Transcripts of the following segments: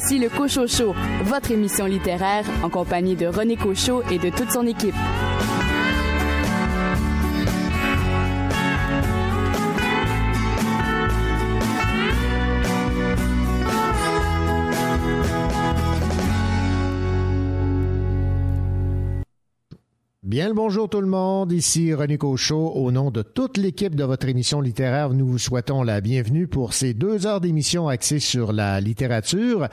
Voici le Cauchot Show, votre émission littéraire en compagnie de René Cauchon et de toute son équipe. Bien le bonjour tout le monde, ici René Cauchon. Au nom de toute l'équipe de votre émission littéraire, nous vous souhaitons la bienvenue pour ces 2 heures d'émission axées sur la littérature.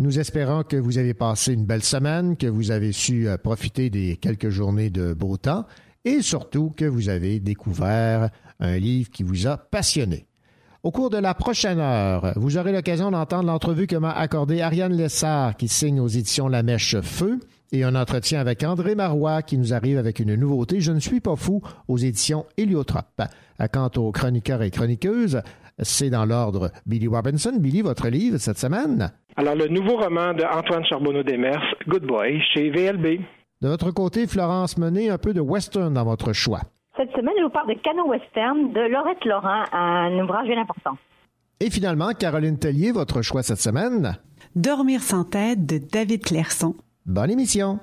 Nous espérons que vous avez passé une belle semaine, que vous avez su profiter des quelques journées de beau temps et surtout que vous avez découvert un livre qui vous a passionné. Au cours de la prochaine heure, vous aurez l'occasion d'entendre l'entrevue que m'a accordée Ariane Lessard, qui signe aux éditions La Mèche Feu, et un entretien avec André Marois, qui nous arrive avec une nouveauté, Je ne suis pas fou, aux éditions Héliotrope. Quant aux chroniqueurs et chroniqueuses, c'est dans l'ordre Billy Robinson. Billy, votre livre cette semaine? Alors, le nouveau roman de Antoine Charbonneau-Desmers, Good Boy, chez VLB. De votre côté, Florence Menet, un peu de western dans votre choix. Cette semaine, je vous parle de Canon Western de Laurette Laurent, un ouvrage bien important. Et finalement, Caroline Tellier, votre choix cette semaine? Dormir sans tête de David Clerson. Bonne émission!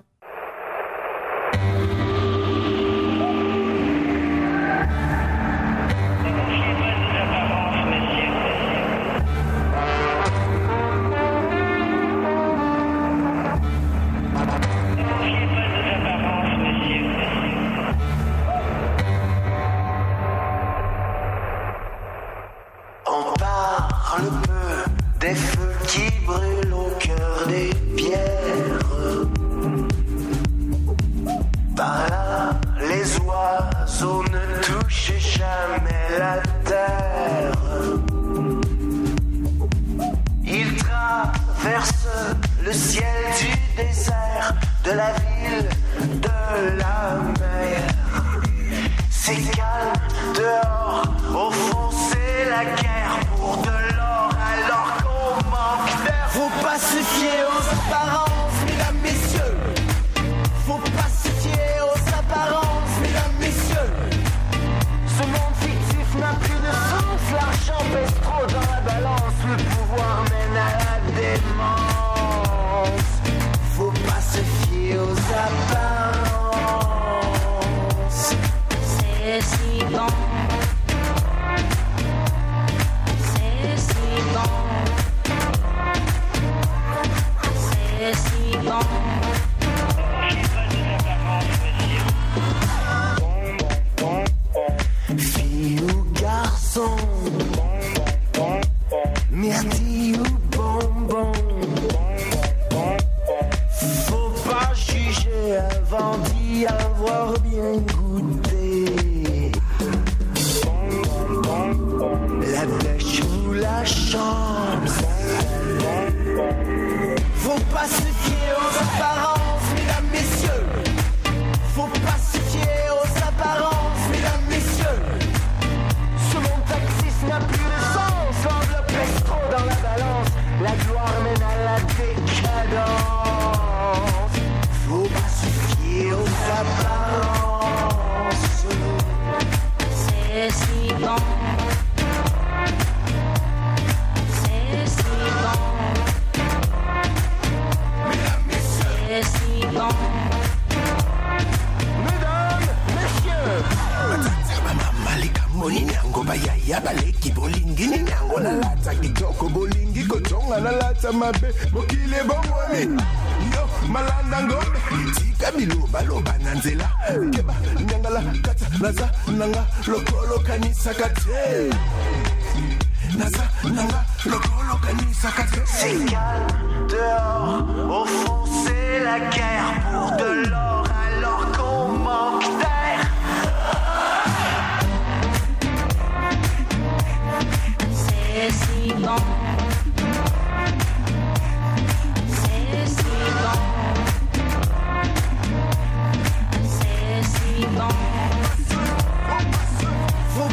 Faut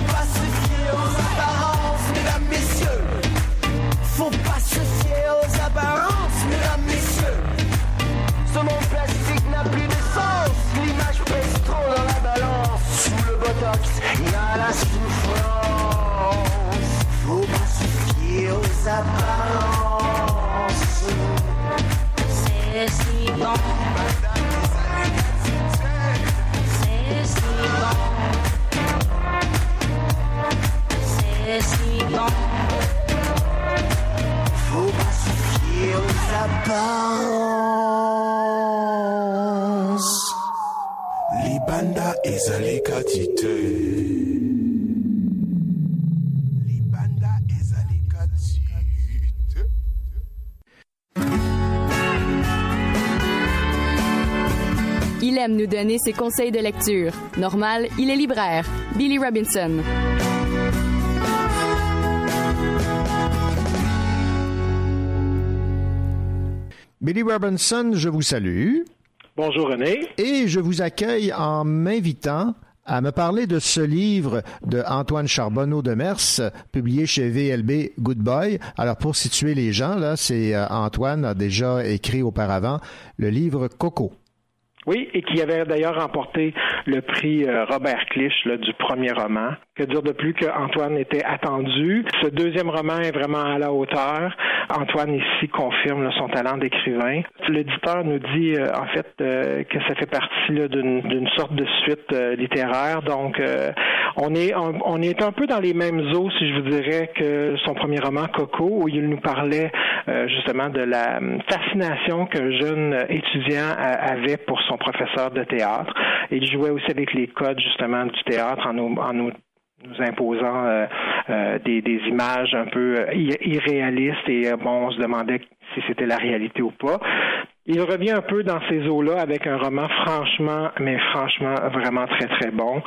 pas se fier aux apparences, mesdames, messieurs. Faut pas se fier aux apparences. Libanda ezali katite. Il aime nous donner ses conseils de lecture. Normal, il est libraire. Billy Robinson. Billy Robinson, je vous salue. Bonjour René. Et je vous accueille en m'invitant à me parler de ce livre de Antoine Charbonneau-Desmers, publié chez VLB Good Boy. Alors, pour situer les gens, là, c'est Antoine a déjà écrit auparavant le livre Coco. Oui, et qui avait d'ailleurs remporté le prix Robert Clich là, du premier roman. Que dire de plus qu'Antoine était attendu. Ce deuxième roman est vraiment à la hauteur. Antoine ici confirme là, son talent d'écrivain. L'éditeur nous dit en fait que ça fait partie là, d'une sorte de suite littéraire. Donc, on est un peu dans les mêmes eaux, si je vous dirais, que son premier roman Coco, où il nous parlait justement de la fascination qu'un jeune étudiant avait pour son professeur de théâtre. Il jouait aussi avec les codes justement du théâtre en nous imposant des images un peu irréalistes et bon, on se demandait si c'était la réalité ou pas. Il revient un peu dans ces eaux-là avec un roman franchement vraiment très très bon.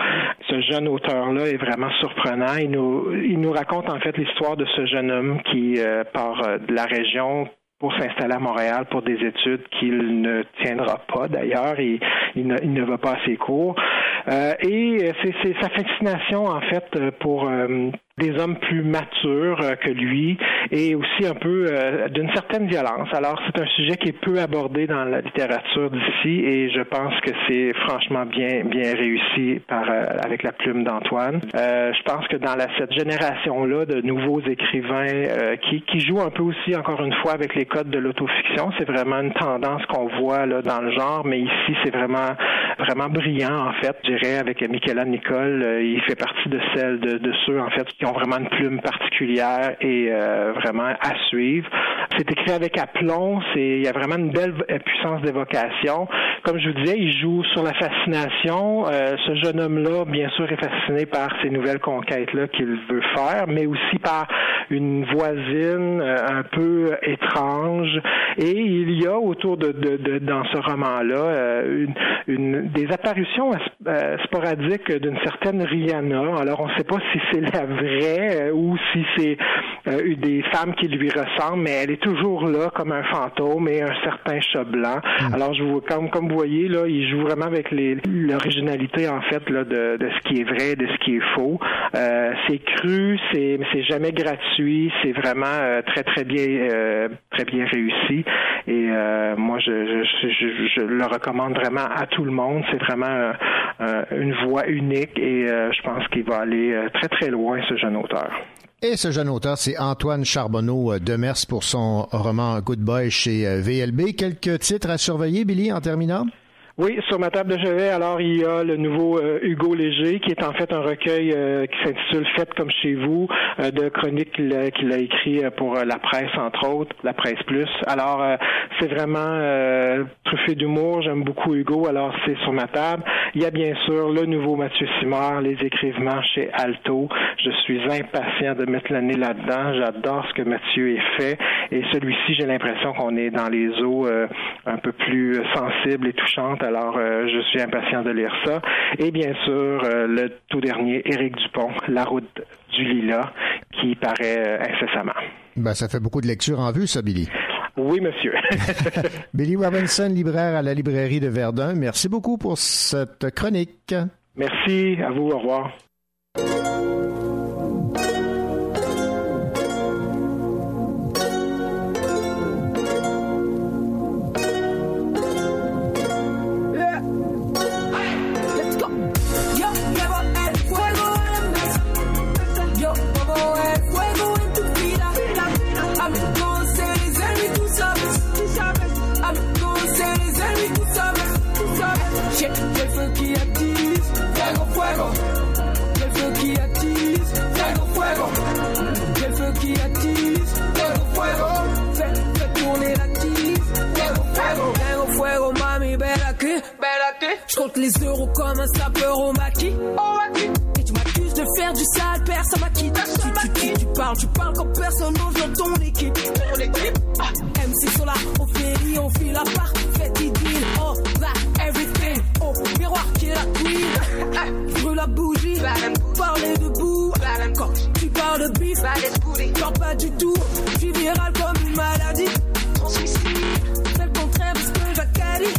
Ce jeune auteur-là est vraiment surprenant. Il nous raconte en fait l'histoire de ce jeune homme qui part de la région pour s'installer à Montréal pour des études qu'il ne tiendra pas d'ailleurs. Il ne va pas à ses cours. Et c'est sa fascination en fait pour des hommes plus matures que lui et aussi un peu d'une certaine violence. Alors c'est un sujet qui est peu abordé dans la littérature d'ici et je pense que c'est franchement bien réussi avec la plume d'Antoine. Je pense que dans cette génération-là de nouveaux écrivains qui jouent un peu aussi encore une fois avec les codes de l'autofiction, c'est vraiment une tendance qu'on voit là dans le genre, mais ici c'est vraiment brillant en fait. Je dirais avec Michaela Nicole, il fait partie de celle de ceux en fait qui ont vraiment une plume particulière et vraiment à suivre. C'est écrit avec aplomb, il y a vraiment une belle puissance d'évocation. Comme je vous disais, il joue sur la fascination. Ce jeune homme-là, bien sûr, est fasciné par ces nouvelles conquêtes-là qu'il veut faire, mais aussi par une voisine un peu étrange. Et il y a autour de dans ce roman-là des apparitions sporadiques d'une certaine Rihanna. Alors, on ne sait pas si c'est la vraie ou si c'est des femmes qui lui ressemblent, mais elle est toujours là comme un fantôme et un certain chat blanc. Alors, comme vous voyez, là, il joue vraiment avec l'originalité, en fait, là, de ce qui est vrai, de ce qui est faux. C'est cru, c'est jamais gratuit, c'est vraiment très bien réussi. Et moi, je le recommande vraiment à tout le monde. C'est vraiment une voix unique et je pense qu'il va aller très, très loin, ce jeune auteur. Et ce jeune auteur, c'est Antoine Charbonneau-Desmers pour son roman Good Boy chez VLB. Quelques titres à surveiller, Billy, en terminant? Oui, sur ma table de chevet, alors il y a le nouveau Hugo Léger, qui est en fait un recueil qui s'intitule « Faites comme chez vous », de chroniques qu'il a écrit pour la presse, entre autres, la presse plus. Alors, c'est vraiment truffé d'humour, j'aime beaucoup Hugo, alors c'est sur ma table. Il y a bien sûr le nouveau Mathieu Simard, « Les écrivements » chez Alto. Je suis impatient de mettre le nez là-dedans, j'adore ce que Mathieu a fait, et celui-ci, j'ai l'impression qu'on est dans les eaux un peu plus sensibles et touchantes. Alors, je suis impatient de lire ça. Et bien sûr, le tout dernier, Éric Dupont, La route du lilas, qui paraît incessamment. Ben, ça fait beaucoup de lectures en vue, ça, Billy. Oui, monsieur. Billy Robinson, libraire à la librairie de Verdun. Merci beaucoup pour cette chronique. Merci. À vous. Au revoir. Je compte les euros comme un sapeur au maquis. Et tu m'accuses de faire du sale, personne maquille. Tu parles comme personne ne vient de ton équipe. MC Solaar, on fait la part, faites idylle. Oh, that everything, oh, miroir qui est la queen. Brûle la bougie, parlez debout. Quand tu parles de bif, t'en pas du tout. Tu viral comme une maladie. Fais le contraire parce que j'accalise.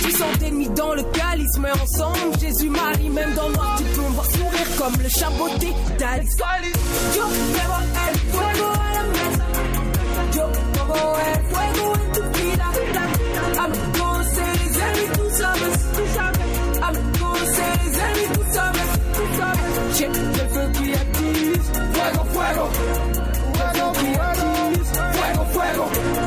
600 ennemis dans le calice, mais ensemble, Jésus-Marie, même dans le noir, tu peux me voir sourire comme le chapeauté d'Alice. Yo, bravo, el fuego à la mesa. Yo, bravo, el fuego en tu vida. I'm gonna say les ennemis, tout ça, tout ça. I'm gonna say les ennemis, tout ça, tout ça. J'ai le feu qui active. Fuego, fuego. Fuego qui active. Fuego, fuego.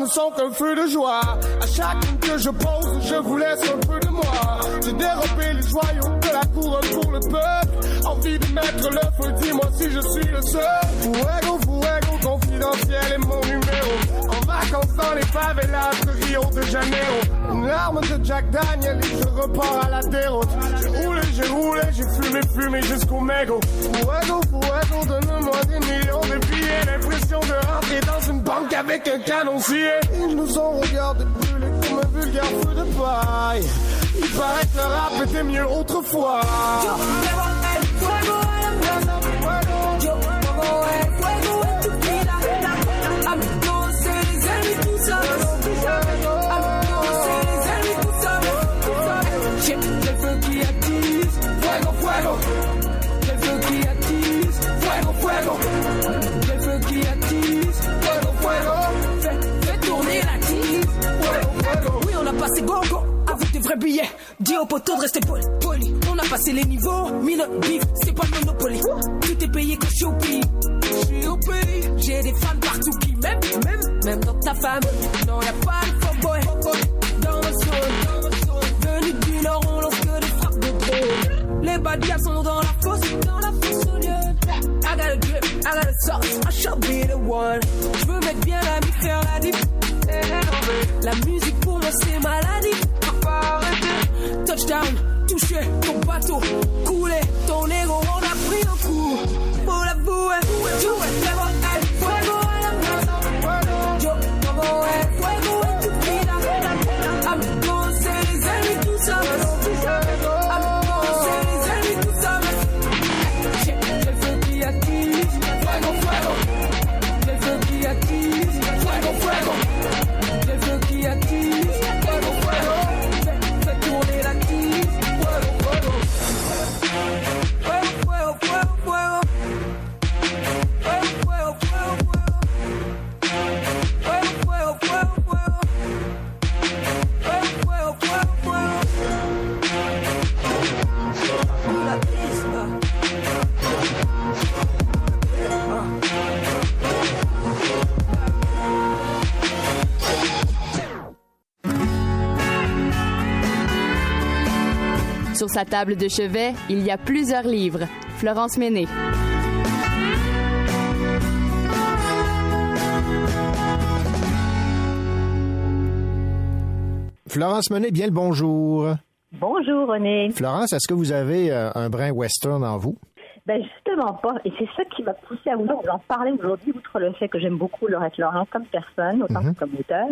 Ne sont qu'un feu de joie. À chaque ligne que je pose, je vous laisse un peu de moi. J'ai dérobé les joyaux de la couronne pour le peuple. Envie de mettre le feu, dis-moi si je suis le seul. Fuego, fuego, confidentiel est mon numéro. En vacances dans les favelas de Rio de Janeiro. Une larme de Jack Daniel et je repars à la déroute. J'ai roulé, j'ai fumé jusqu'au mégot. Fuego, fuego, donne-moi des millions de billets. L'impression de rentrer dans une banque avec un canon-ci. Ils nous ont regardé brûler comme un vulgaire feu de paille. Il paraît que le rap était mieux autrefois. Yo, bravo, el fuego à la mesa. Yo, bravo, el fuego en tu vida. I'm gonna say les ennemis tout ça. I'm gonna say les ennemis tout ça. J'ai le feu qui attise. Fuego, fuego. J'ai le feu qui attise. Fuego, fuego. J'ai le feu qui attise. Fuego, fuego. Oui, on a passé Gongo avec des vrais billets. Dis aux potos de rester poli. On a passé les niveaux, mille bif, c'est pas le Monopoly. Tout est payé quand je suis au pays. J'ai des fans partout qui m'aiment, même dans ta femme. Non, y'a pas de faux boy. Dans ma zone. Venu du Nord, on lance que des frappes de trop. Les bad guys sont dans la fosse au lieu. I got a drip, I got a sauce, I shall be the one. J'veux mettre bien la mi, faire la diff. La musique pour moi c'est maladie. Touchdown, touché ton bateau, coulé ton ego, on a pris un coup. Pour la bouée, tu es très bon, el fuego à la maison. Yo, bravo, el fuego et tu filas. I'm gonna say les ennemis tout ça. I'm gonna say les ennemis tout ça. J'ai le feu qui active, fuego, fuego. J'ai le feu qui active, fuego, fuego. Sur sa table de chevet, il y a plusieurs livres. Florence Menet. Florence Menet, bien le bonjour. Bonjour, René. Florence, est-ce que vous avez un brin western en vous? Ben justement pas, et c'est ça qui m'a poussé à vouloir vous en parler aujourd'hui, outre le fait que j'aime beaucoup Laurette Laurent comme personne, autant que comme auteur,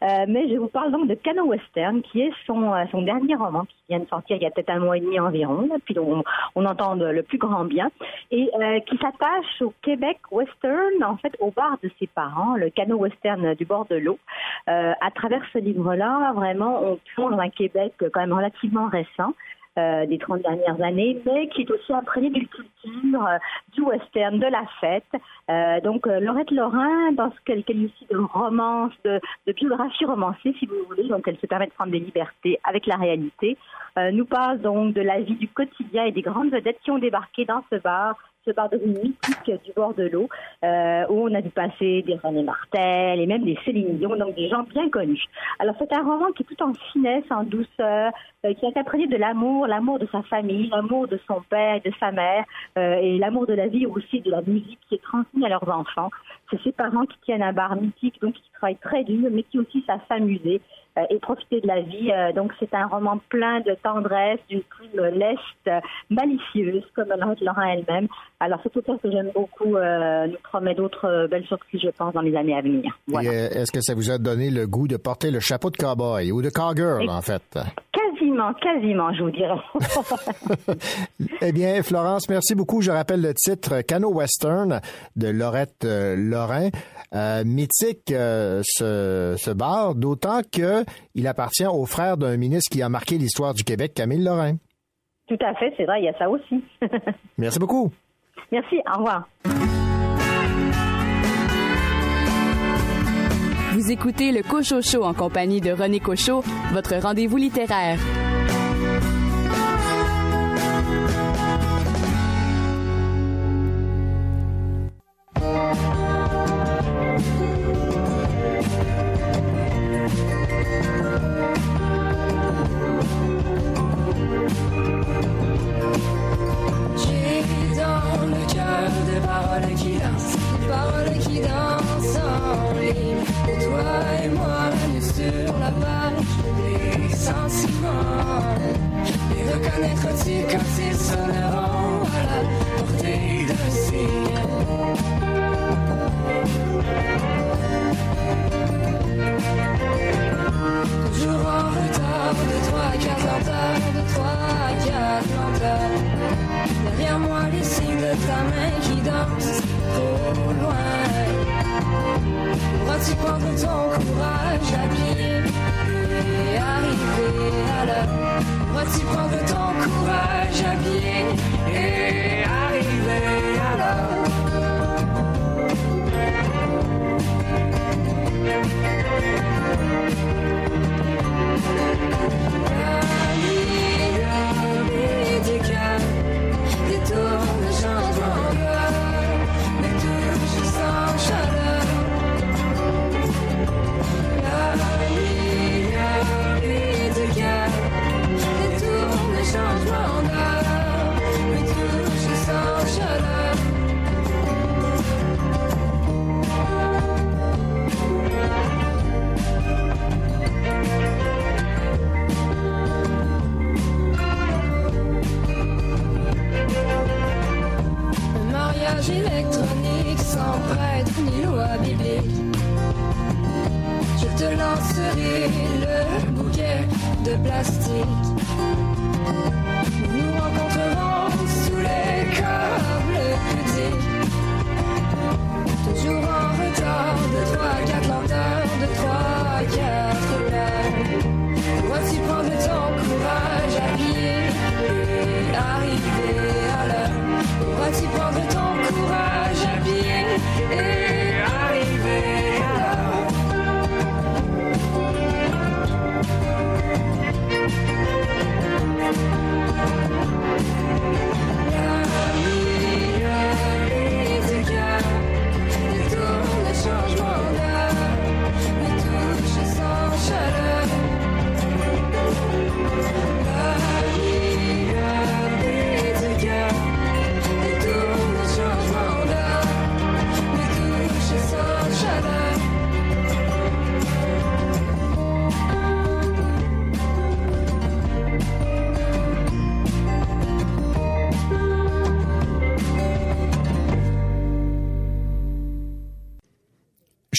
mais je vous parle donc de Cano Western, qui est son dernier roman, qui vient de sortir il y a peut-être un mois et demi environ, là, puis on entend le plus grand bien, et qui s'attache au Québec Western, en fait au bar de ses parents, le Cano Western du bord de l'eau. À travers ce livre-là, vraiment, on plonge dans un Québec quand même relativement récent, des 30 dernières années, mais qui est aussi imprégné d'une culture, du western, de la fête. Donc, Laurette Laurent, dans ce qu'elle qualifie de romance, de biographie romancée, si vous voulez, donc elle se permet de prendre des libertés avec la réalité, nous parle donc de la vie du quotidien et des grandes vedettes qui ont débarqué dans ce bar de rue mythique du bord de l'eau, où on a dû passer des René Martel et même des Céline Dion, donc des gens bien connus. Alors c'est un roman qui est tout en finesse, en douceur, qui est imprégné de l'amour, l'amour de sa famille, l'amour de son père et de sa mère, et l'amour de la vie aussi, de la musique qui est transmise à leurs enfants. C'est ses parents qui tiennent un bar mythique, donc qui travaillent très dur, mais qui aussi savent s'amuser et profiter de la vie. Donc c'est un roman plein de tendresse, d'une plume leste, malicieuse, comme Laurette Laurent elle-même. Alors cet auteur que j'aime beaucoup nous promet d'autres belles surprises, je pense, dans les années à venir. Voilà. Et est-ce que ça vous a donné le goût de porter le chapeau de cow-boy ou de cow-girl, en fait? Quasiment, je vous dirais. Eh bien, Florence, merci beaucoup. Je rappelle le titre Cano Western de Laurette Laurent. Mythique, ce bar, d'autant qu'il appartient aux frères d'un ministre qui a marqué l'histoire du Québec, Camille Lorrain. Tout à fait, c'est vrai, il y a ça aussi. Merci beaucoup. Merci, au revoir. Vous écoutez le Cochot Show en compagnie de René Cauchon, votre rendez-vous littéraire.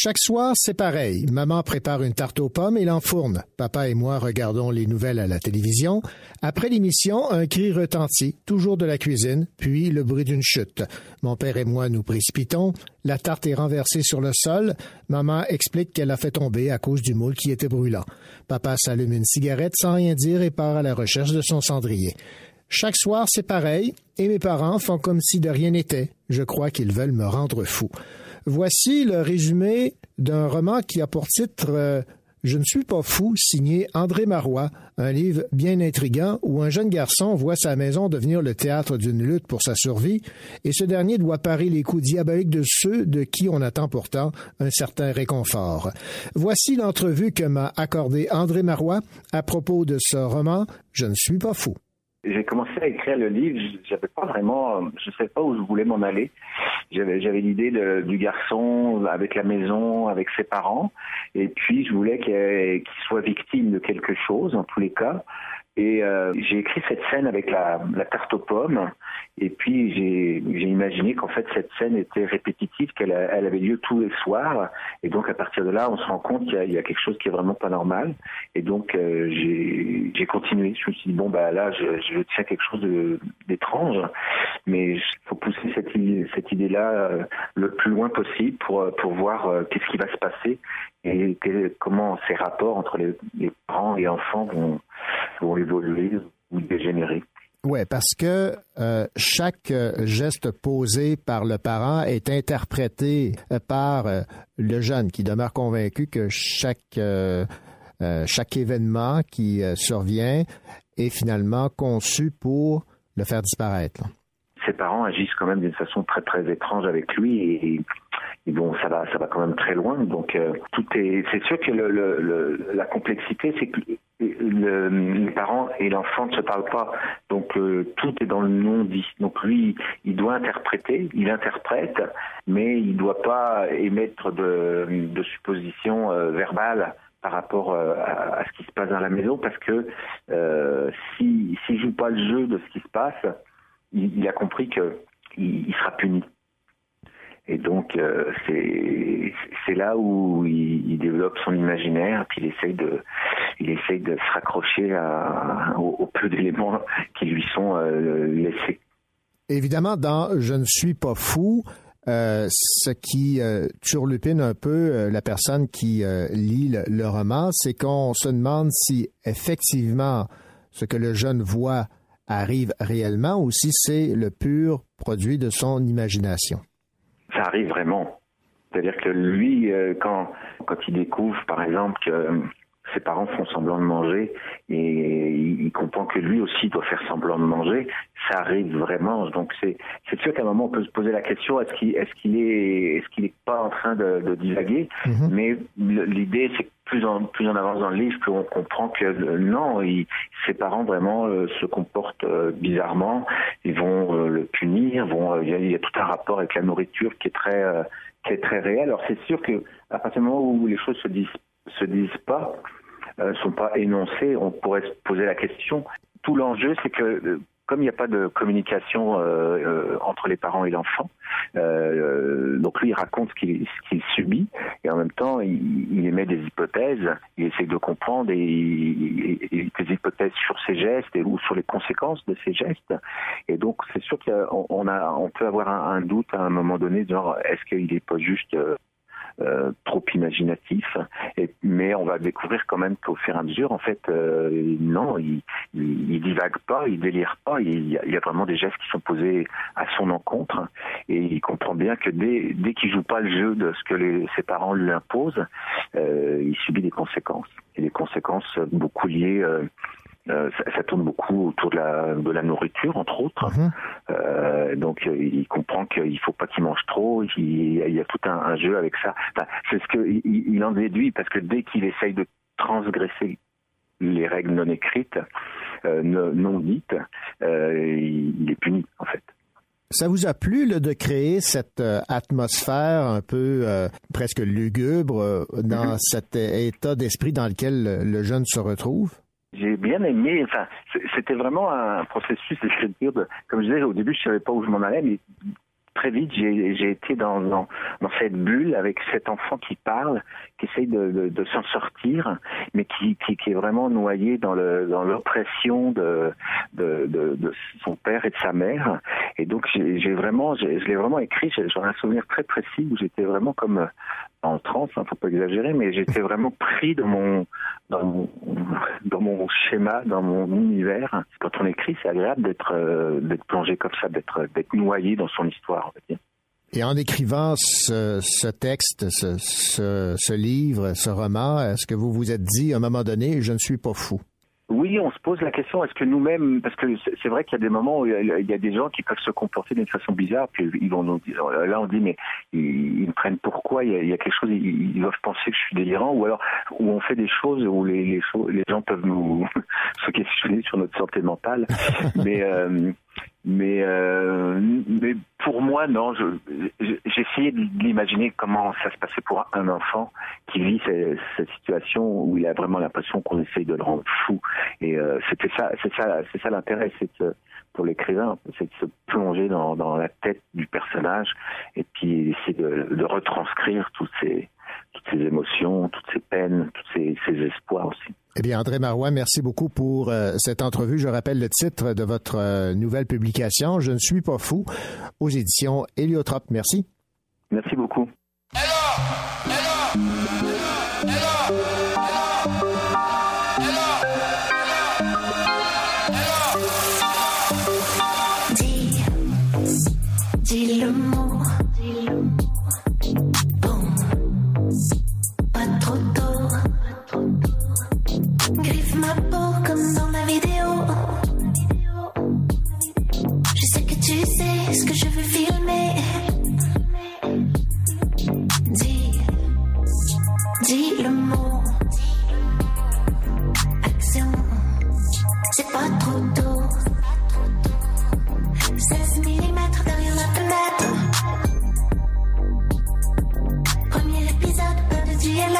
Chaque soir, c'est pareil. Maman prépare une tarte aux pommes et l'enfourne. Papa et moi regardons les nouvelles à la télévision. Après l'émission, un cri retentit, toujours de la cuisine, puis le bruit d'une chute. Mon père et moi nous précipitons. La tarte est renversée sur le sol. Maman explique qu'elle l'a fait tomber à cause du moule qui était brûlant. Papa s'allume une cigarette sans rien dire et part à la recherche de son cendrier. Chaque soir, c'est pareil, et mes parents font comme si de rien n'était. Je crois qu'ils veulent me rendre fou. Voici le résumé d'un roman qui a pour titre « Je ne suis pas fou », signé André Marois, un livre bien intriguant où un jeune garçon voit sa maison devenir le théâtre d'une lutte pour sa survie et ce dernier doit parer les coups diaboliques de ceux de qui on attend pourtant un certain réconfort. Voici l'entrevue que m'a accordée André Marois à propos de ce roman « Je ne suis pas fou ». J'ai commencé à écrire le livre, je ne savais pas où je voulais m'en aller. J'avais l'idée du garçon avec la maison, avec ses parents, et puis je voulais qu'il soit victime de quelque chose, en tous les cas. Et j'ai écrit cette scène avec la tarte aux pommes, et puis j'ai imaginé qu'en fait cette scène était répétitive, qu'elle avait lieu tous les soirs, et donc à partir de là on se rend compte qu'il y a quelque chose qui est vraiment pas normal, et donc j'ai continué. Je me suis dit là je tiens quelque chose d'étrange, mais il faut pousser cette idée-là le plus loin possible pour voir qu'est-ce qui va se passer et comment ces rapports entre les parents et enfants vont évoluer ou dégénérer. Oui, parce que chaque geste posé par le parent est interprété par le jeune, qui demeure convaincu que chaque événement qui survient est finalement conçu pour le faire disparaître. Ses parents agissent quand même d'une façon très très étrange avec lui et bon, ça va quand même très loin. Donc c'est sûr que la complexité, c'est que les parents et l'enfant ne se parlent pas, donc tout est dans le non-dit. Donc lui, il doit interpréter, il interprète, mais il ne doit pas émettre de suppositions verbales par rapport à ce qui se passe dans la maison, parce que s'il ne joue pas le jeu de ce qui se passe, il a compris qu'il sera puni. Et donc, c'est là où il développe son imaginaire, puis il essaye de se raccrocher aux peu d'éléments qui lui sont laissés. Évidemment, dans « Je ne suis pas fou », ce qui turlupine un peu la personne qui lit le roman, c'est qu'on se demande si, effectivement, ce que le jeune voit arrive réellement ou si c'est le pur produit de son imagination. Ça arrive vraiment. C'est-à-dire que lui, quand il découvre, par exemple, que ses parents font semblant de manger et il comprend que lui aussi doit faire semblant de manger, ça arrive vraiment. Donc c'est sûr qu'à un moment, on peut se poser la question, est-ce qu'il est pas en train de divaguer? Mm-hmm. Mais l'idée, c'est que plus on avance dans le livre, qu'on comprend que non, ses parents vraiment se comportent bizarrement, ils vont le punir, il y a tout un rapport avec la nourriture qui est très réel. Alors c'est sûr qu'à partir du moment où les choses se disent pas, sont pas énoncées, on pourrait se poser la question. Tout l'enjeu, c'est que comme il n'y a pas de communication entre les parents et l'enfant, donc lui, il raconte ce qu'il subit, et en même temps, il émet des hypothèses, il essaie de comprendre, et des hypothèses sur ses gestes ou sur les conséquences de ses gestes. Et donc, c'est sûr qu'on peut avoir un doute à un moment donné, genre, est-ce qu'il n'est pas juste trop imaginatif, mais on va découvrir quand même qu'au fur et à mesure, en fait, non, il divague pas, il délire pas, il y a vraiment des gestes qui sont posés à son encontre, et il comprend bien que dès qu'il joue pas le jeu de ce que ses parents lui imposent, il subit des conséquences, et des conséquences beaucoup liées. Ça tourne beaucoup autour de la nourriture, entre autres. Mmh. Donc, il comprend qu'il ne faut pas qu'il mange trop. Il y a tout un jeu avec ça. Enfin, c'est ce qu'il en déduit, parce que dès qu'il essaye de transgresser les règles non écrites, non dites, il est puni, en fait. Ça vous a plu de créer cette atmosphère un peu presque lugubre dans cet état d'esprit dans lequel le jeune se retrouve? J'ai bien aimé, enfin, c'était vraiment un processus d'écriture comme je disais, au début, je savais pas où je m'en allais, mais très vite, j'ai été dans cette bulle avec cet enfant qui parle, qui essaye de s'en sortir, mais qui est vraiment noyé dans l'oppression de son père et de sa mère. Et donc, je l'ai vraiment écrit, j'en ai un souvenir très précis où j'étais vraiment comme en transe, faut pas exagérer, mais j'étais vraiment pris dans mon schéma, dans mon univers. Quand on écrit, c'est agréable d'être plongé comme ça, d'être noyé dans son histoire, en fait. Et en écrivant ce texte, ce livre, ce roman, est-ce que vous vous êtes dit à un moment donné, je ne suis pas fou? Oui, oui, on se pose la question, est-ce que nous-mêmes, parce que c'est vrai qu'il y a des moments où il y a des gens qui peuvent se comporter d'une façon bizarre, puis ils vont nous dire, là on dit, mais ils me prennent pourquoi, il y a quelque chose, ils doivent penser que je suis délirant, ou alors où on fait des choses où les gens peuvent nous se questionner sur notre santé mentale, mais pour moi, non, j'ai essayé de l'imaginer comment ça se passait pour un enfant qui vit cette situation où il a vraiment l'impression qu'on essaye de le rendre fou. Et c'est ça l'intérêt, pour l'écrivain, c'est de se plonger dans la tête du personnage et puis essayer de retranscrire toutes ces émotions, toutes ces peines, tous ces espoirs aussi. Eh bien, André Marois, merci beaucoup pour cette entrevue. Je rappelle le titre de votre nouvelle publication, « Je ne suis pas fou » aux éditions Héliotrope. Merci. Merci beaucoup. Dis le mot. Ma peau comme dans la vidéo. Je sais que tu sais ce que je veux filmer. Dis le mot. Action, c'est pas trop tôt. 16 mm derrière la fenêtre. Premier épisode, pas de dialogue.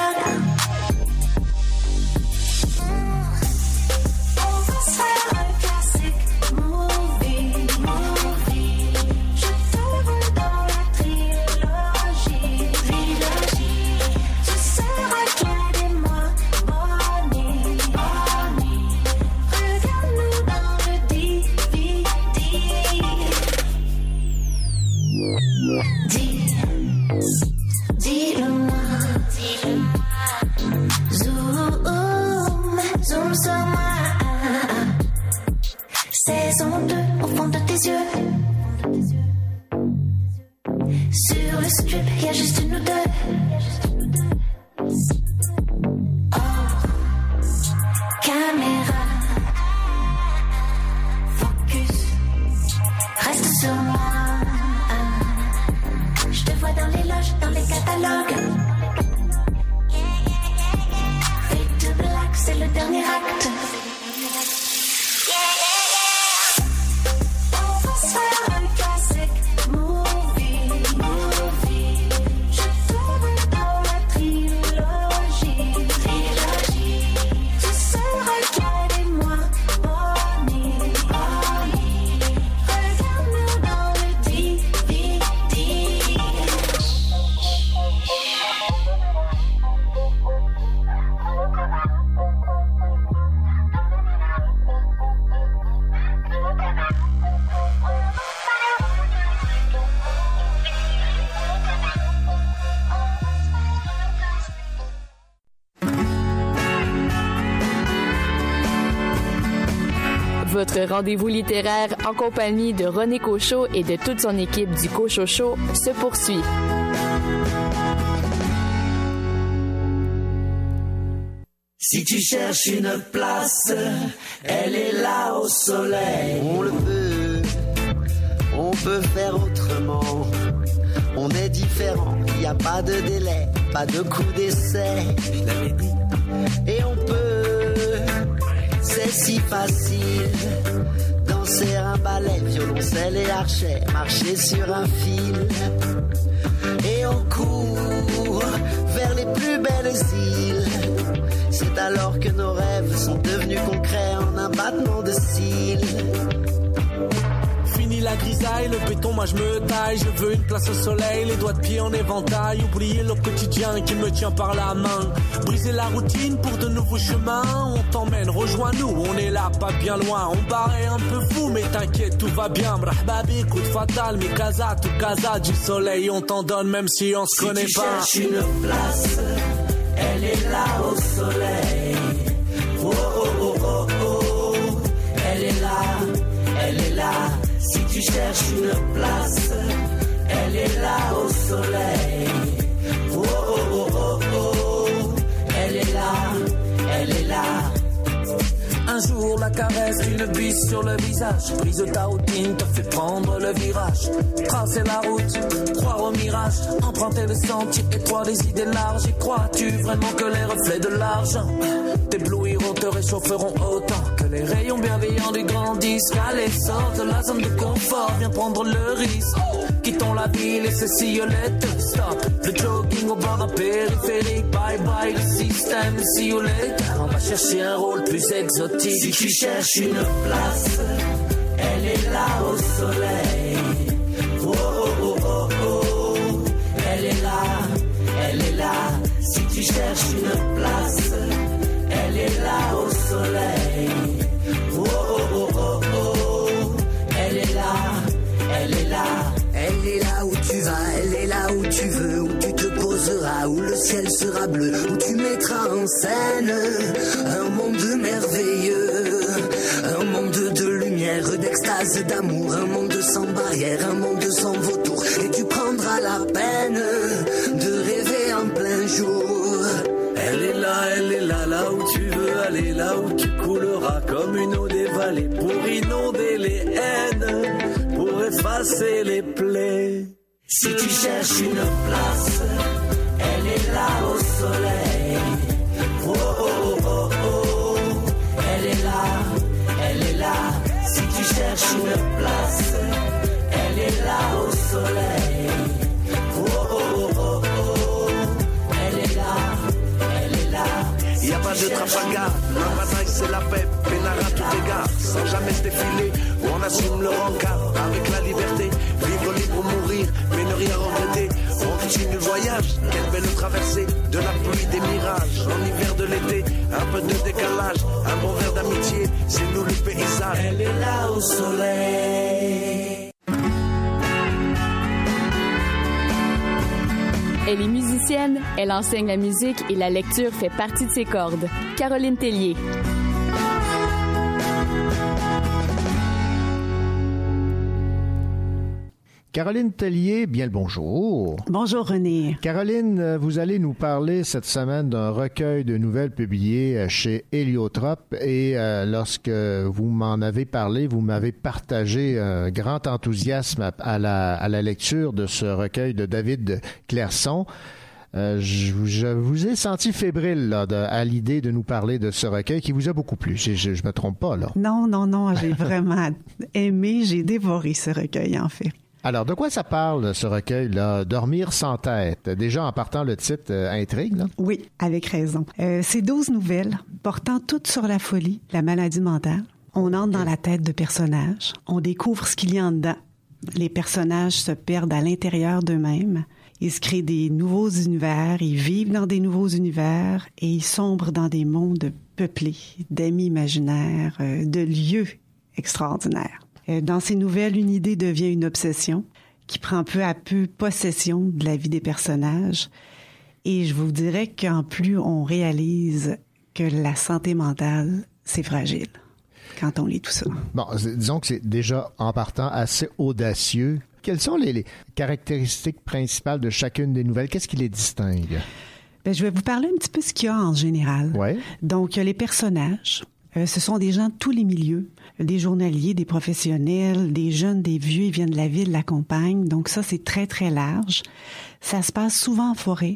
Votre rendez-vous littéraire en compagnie de René Cauchon et de toute son équipe du Cauchon Show se poursuit. Si tu cherches une place, elle est là au soleil. On le veut, on peut faire autrement. On est différent, il n'y a pas de délai, pas de coup d'essai. Je l'avais dit. Et on peut. C'est si facile, danser un ballet, violoncelle et archet, marcher sur un fil. Et on court vers les plus belles îles. C'est alors que nos rêves sont devenus concrets en un battement de cils. Fini la grisaille, le béton, moi je me taille. Je veux une place au soleil, les doigts de pied en éventail. Oublier le quotidien qui me tient par la main. Briser la routine pour de nouveaux chemins. On t'emmène, rejoins-nous, on est là, pas bien loin. On paraît un peu fou, mais t'inquiète, tout va bien. Brahbabi, coup de fatal, mais casa, tout casa. Du soleil, on t'en donne même si on se connaît pas. Si tu cherches une place, elle est là au soleil. Oh oh oh oh oh, elle est là, elle est là. Si tu cherches une place, elle est là au soleil. Oh oh oh oh oh, elle est là, elle est là. Un jour la caresse, une bise sur le visage. Prise ta routine, te fait prendre le virage. Tracer la route, croire au mirage. Emprunter le sentier étroit des idées larges. Et crois-tu vraiment que les reflets de l'argent t'éblouiront, te réchaufferont autant que les rayons bienveillants du grand disque? À l'essor de la zone de confort, viens prendre le risque. Quittons la ville et ceci les tout stop. Le jogging au bar à périphérique. Bye bye le système, see you later. On va chercher un rôle plus exotique. Si tu cherches une place, elle est là au soleil. Oh oh oh oh oh, elle est là, elle est là. Si tu cherches une place, elle est là au soleil. Oh oh oh oh oh, elle est là, elle est là. Elle est là où tu vas, elle est là où tu veux, où tu te poseras, où le ciel sera bleu, où tu mettras en scène un monde merveilleux, un monde de lumière, d'extase, d'amour, un monde sans barrière, un monde sans vautour, et tu prendras la peine de rêver en plein jour. Elle est là, là où tu veux aller, là où tu couleras comme une eau des vallées pour inonder les haines. Pour effacer les plaies. Si tu cherches une place, elle est là au soleil. Oh oh oh oh, elle est là, elle est là. Si tu cherches une place, elle est là au soleil. Oh oh oh oh, elle est là, elle est là. Y'a pas de trapaga, la bataille c'est la paix, Pénara tout égard, sans jamais se défiler, où on assume le rencard, avec la liberté, vivre libre ou mourir, mais ne rien regretter, on continue le voyage, quelle belle traversée, de la pluie des mirages, en hiver de l'été, un peu de décalage, un bon verre d'amitié, c'est nous le paysage, elle est là au soleil. Elle est musicienne, elle enseigne la musique et la lecture fait partie de ses cordes. Caroline Tellier. Caroline Tellier, bien le bonjour. Bonjour René. Caroline, vous allez nous parler cette semaine d'un recueil de nouvelles publié chez Héliotrope et lorsque vous m'en avez parlé, vous m'avez partagé un grand enthousiasme à la lecture de ce recueil de David Clerson. Je vous ai senti fébrile là, à l'idée de nous parler de ce recueil qui vous a beaucoup plu. Je me trompe pas là. Non, j'ai vraiment aimé, j'ai dévoré ce recueil en fait. Alors, de quoi ça parle, ce recueil-là? Dormir sans tête. Déjà, en partant, le titre intrigue, là? Oui, avec raison. C'est 12 nouvelles portant toutes sur la folie, la maladie mentale. On entre dans la tête de personnages. On découvre ce qu'il y a en dedans. Les personnages se perdent à l'intérieur d'eux-mêmes. Ils se créent des nouveaux univers. Ils vivent dans des nouveaux univers et ils sombrent dans des mondes peuplés d'amis imaginaires, de lieux extraordinaires. Dans ces nouvelles, une idée devient une obsession qui prend peu à peu possession de la vie des personnages. Et je vous dirais qu'en plus, on réalise que la santé mentale, c'est fragile quand on lit tout ça. Bon, disons que c'est déjà, en partant, assez audacieux. Quelles sont les caractéristiques principales de chacune des nouvelles? Qu'est-ce qui les distingue? Bien, je vais vous parler un petit peu de ce qu'il y a en général. Ouais. Donc, il y a les personnages. Ce sont des gens de tous les milieux, des journaliers, des professionnels, des jeunes, des vieux, ils viennent de la ville, de la campagne. Donc ça, c'est très, très large. Ça se passe souvent en forêt,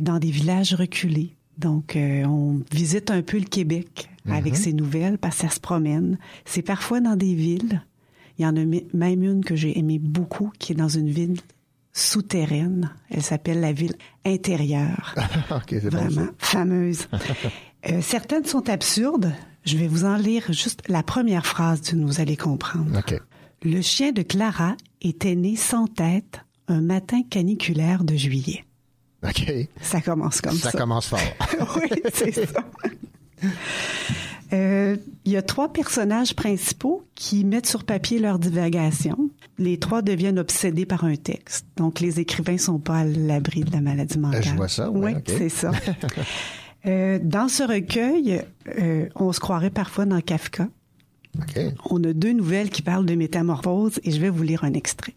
dans des villages reculés. Donc, on visite un peu le Québec avec ces nouvelles parce que ça se promène. C'est parfois dans des villes. Il y en a même une que j'ai aimée beaucoup qui est dans une ville souterraine. Elle s'appelle la ville intérieure. Okay, c'est vraiment bon, fameuse. Certaines sont absurdes. Je vais vous en lire juste la première phrase, vous allez comprendre. Okay. Le chien de Clara était né sans tête un matin caniculaire de juillet. OK. Ça commence comme ça. Ça commence fort. Oui, c'est ça. Il y a 3 personnages principaux qui mettent sur papier leurs divagations. Les 3 deviennent obsédés par un texte. Donc, les écrivains sont pas à l'abri de la maladie mentale. Je vois ça, oui. Oui, okay. C'est ça. Dans ce recueil, on se croirait parfois dans Kafka. Okay. On a 2 nouvelles qui parlent de métamorphose et je vais vous lire un extrait.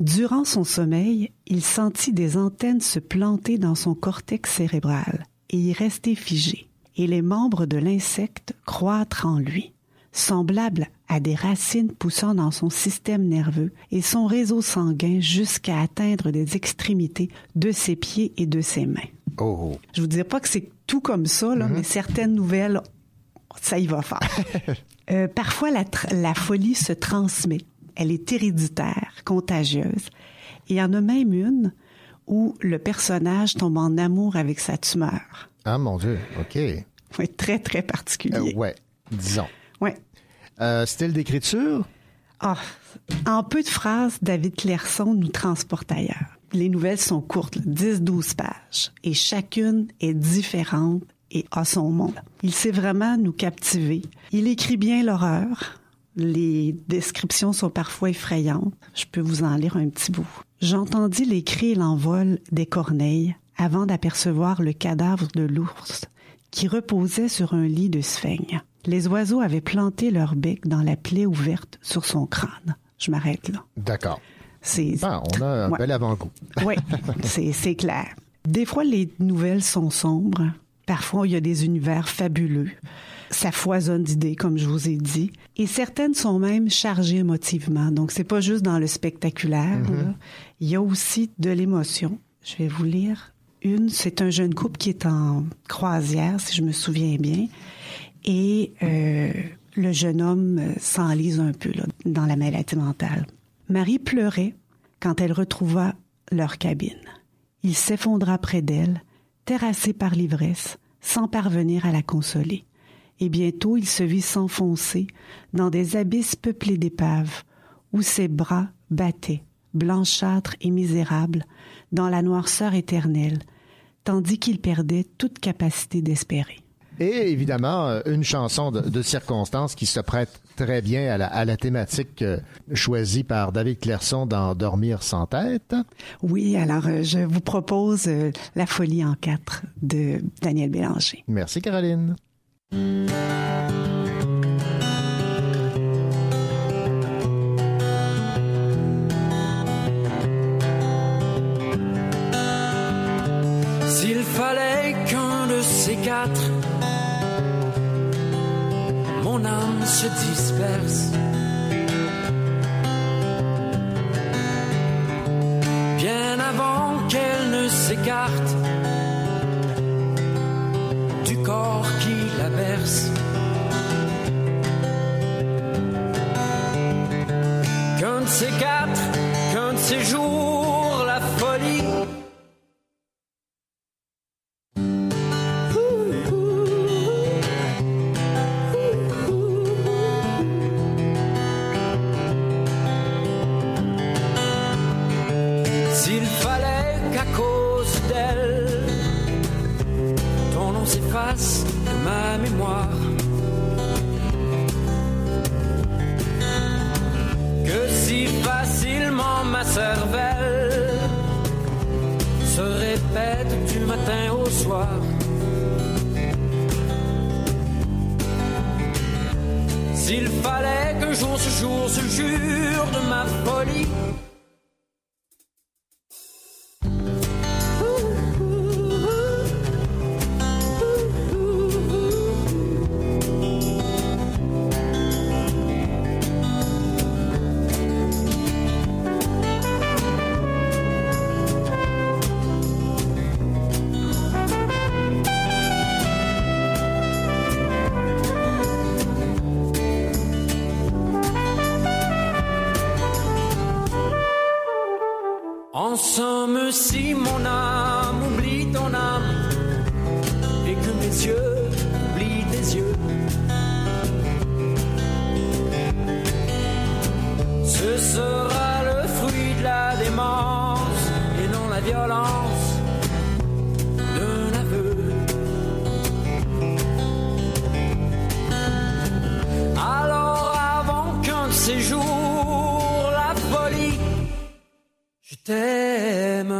Durant son sommeil, il sentit des antennes se planter dans son cortex cérébral et y rester figé, et les membres de l'insecte croître en lui. semblable à des racines poussant dans son système nerveux et son réseau sanguin jusqu'à atteindre des extrémités de ses pieds et de ses mains. Oh. Je vous dirais pas que c'est tout comme ça, là, mais certaines nouvelles, ça y va fort. Parfois, la folie se transmet. Elle est héréditaire, contagieuse. Il y en a même une où le personnage tombe en amour avec sa tumeur. Ah, mon Dieu, OK. Oui, très, très particulier. Oui, disons. Oui. Style d'écriture? Ah, en peu de phrases, David Clerson nous transporte ailleurs. Les nouvelles sont courtes, 10-12 pages, et chacune est différente et a son monde. Il sait vraiment nous captiver. Il écrit bien l'horreur. Les descriptions sont parfois effrayantes. Je peux vous en lire un petit bout. « J'entendis les cris et l'envol des corneilles avant d'apercevoir le cadavre de l'ours qui reposait sur un lit de sphaigne. Les oiseaux avaient planté leur bec dans la plaie ouverte sur son crâne. » Je m'arrête là. D'accord. On a un bel avant-goût. Oui, c'est clair. Des fois, les nouvelles sont sombres. Parfois, il y a des univers fabuleux. Ça foisonne d'idées, comme je vous ai dit. Et certaines sont même chargées émotivement. Donc, c'est pas juste dans le spectaculaire. Là. Il y a aussi de l'émotion. Je vais vous lire une. C'est un jeune couple qui est en croisière, si je me souviens bien. Et le jeune homme s'enlise un peu là, dans la maladie mentale. Marie pleurait quand elle retrouva leur cabine. Il s'effondra près d'elle, terrassé par l'ivresse, sans parvenir à la consoler. Et bientôt, il se vit s'enfoncer dans des abysses peuplés d'épaves, où ses bras battaient, blanchâtres et misérables, dans la noirceur éternelle, tandis qu'il perdait toute capacité d'espérer. Et évidemment, une chanson de circonstance qui se prête très bien à la thématique choisie par David Clerson dans « Dormir sans tête ». Oui, alors je vous propose « La folie en quatre » de Daniel Bélanger. Merci Caroline. S'il fallait qu'un de ces quatre mon âme se disperse, bien avant qu'elle ne s'écarte du corps qui la berce, qu'un de ces quatre, qu'un de ces jours, la folie s'efface de ma mémoire, que si facilement ma cervelle se répète du matin au soir, s'il fallait que jour se jure de ma folie. En somme, si mon âme oublie ton âme et que mes yeux oublient tes yeux, ce sera le fruit de la démence et non la violence d'un aveu. Alors avant qu'un de ces jours la folie, je t'aime.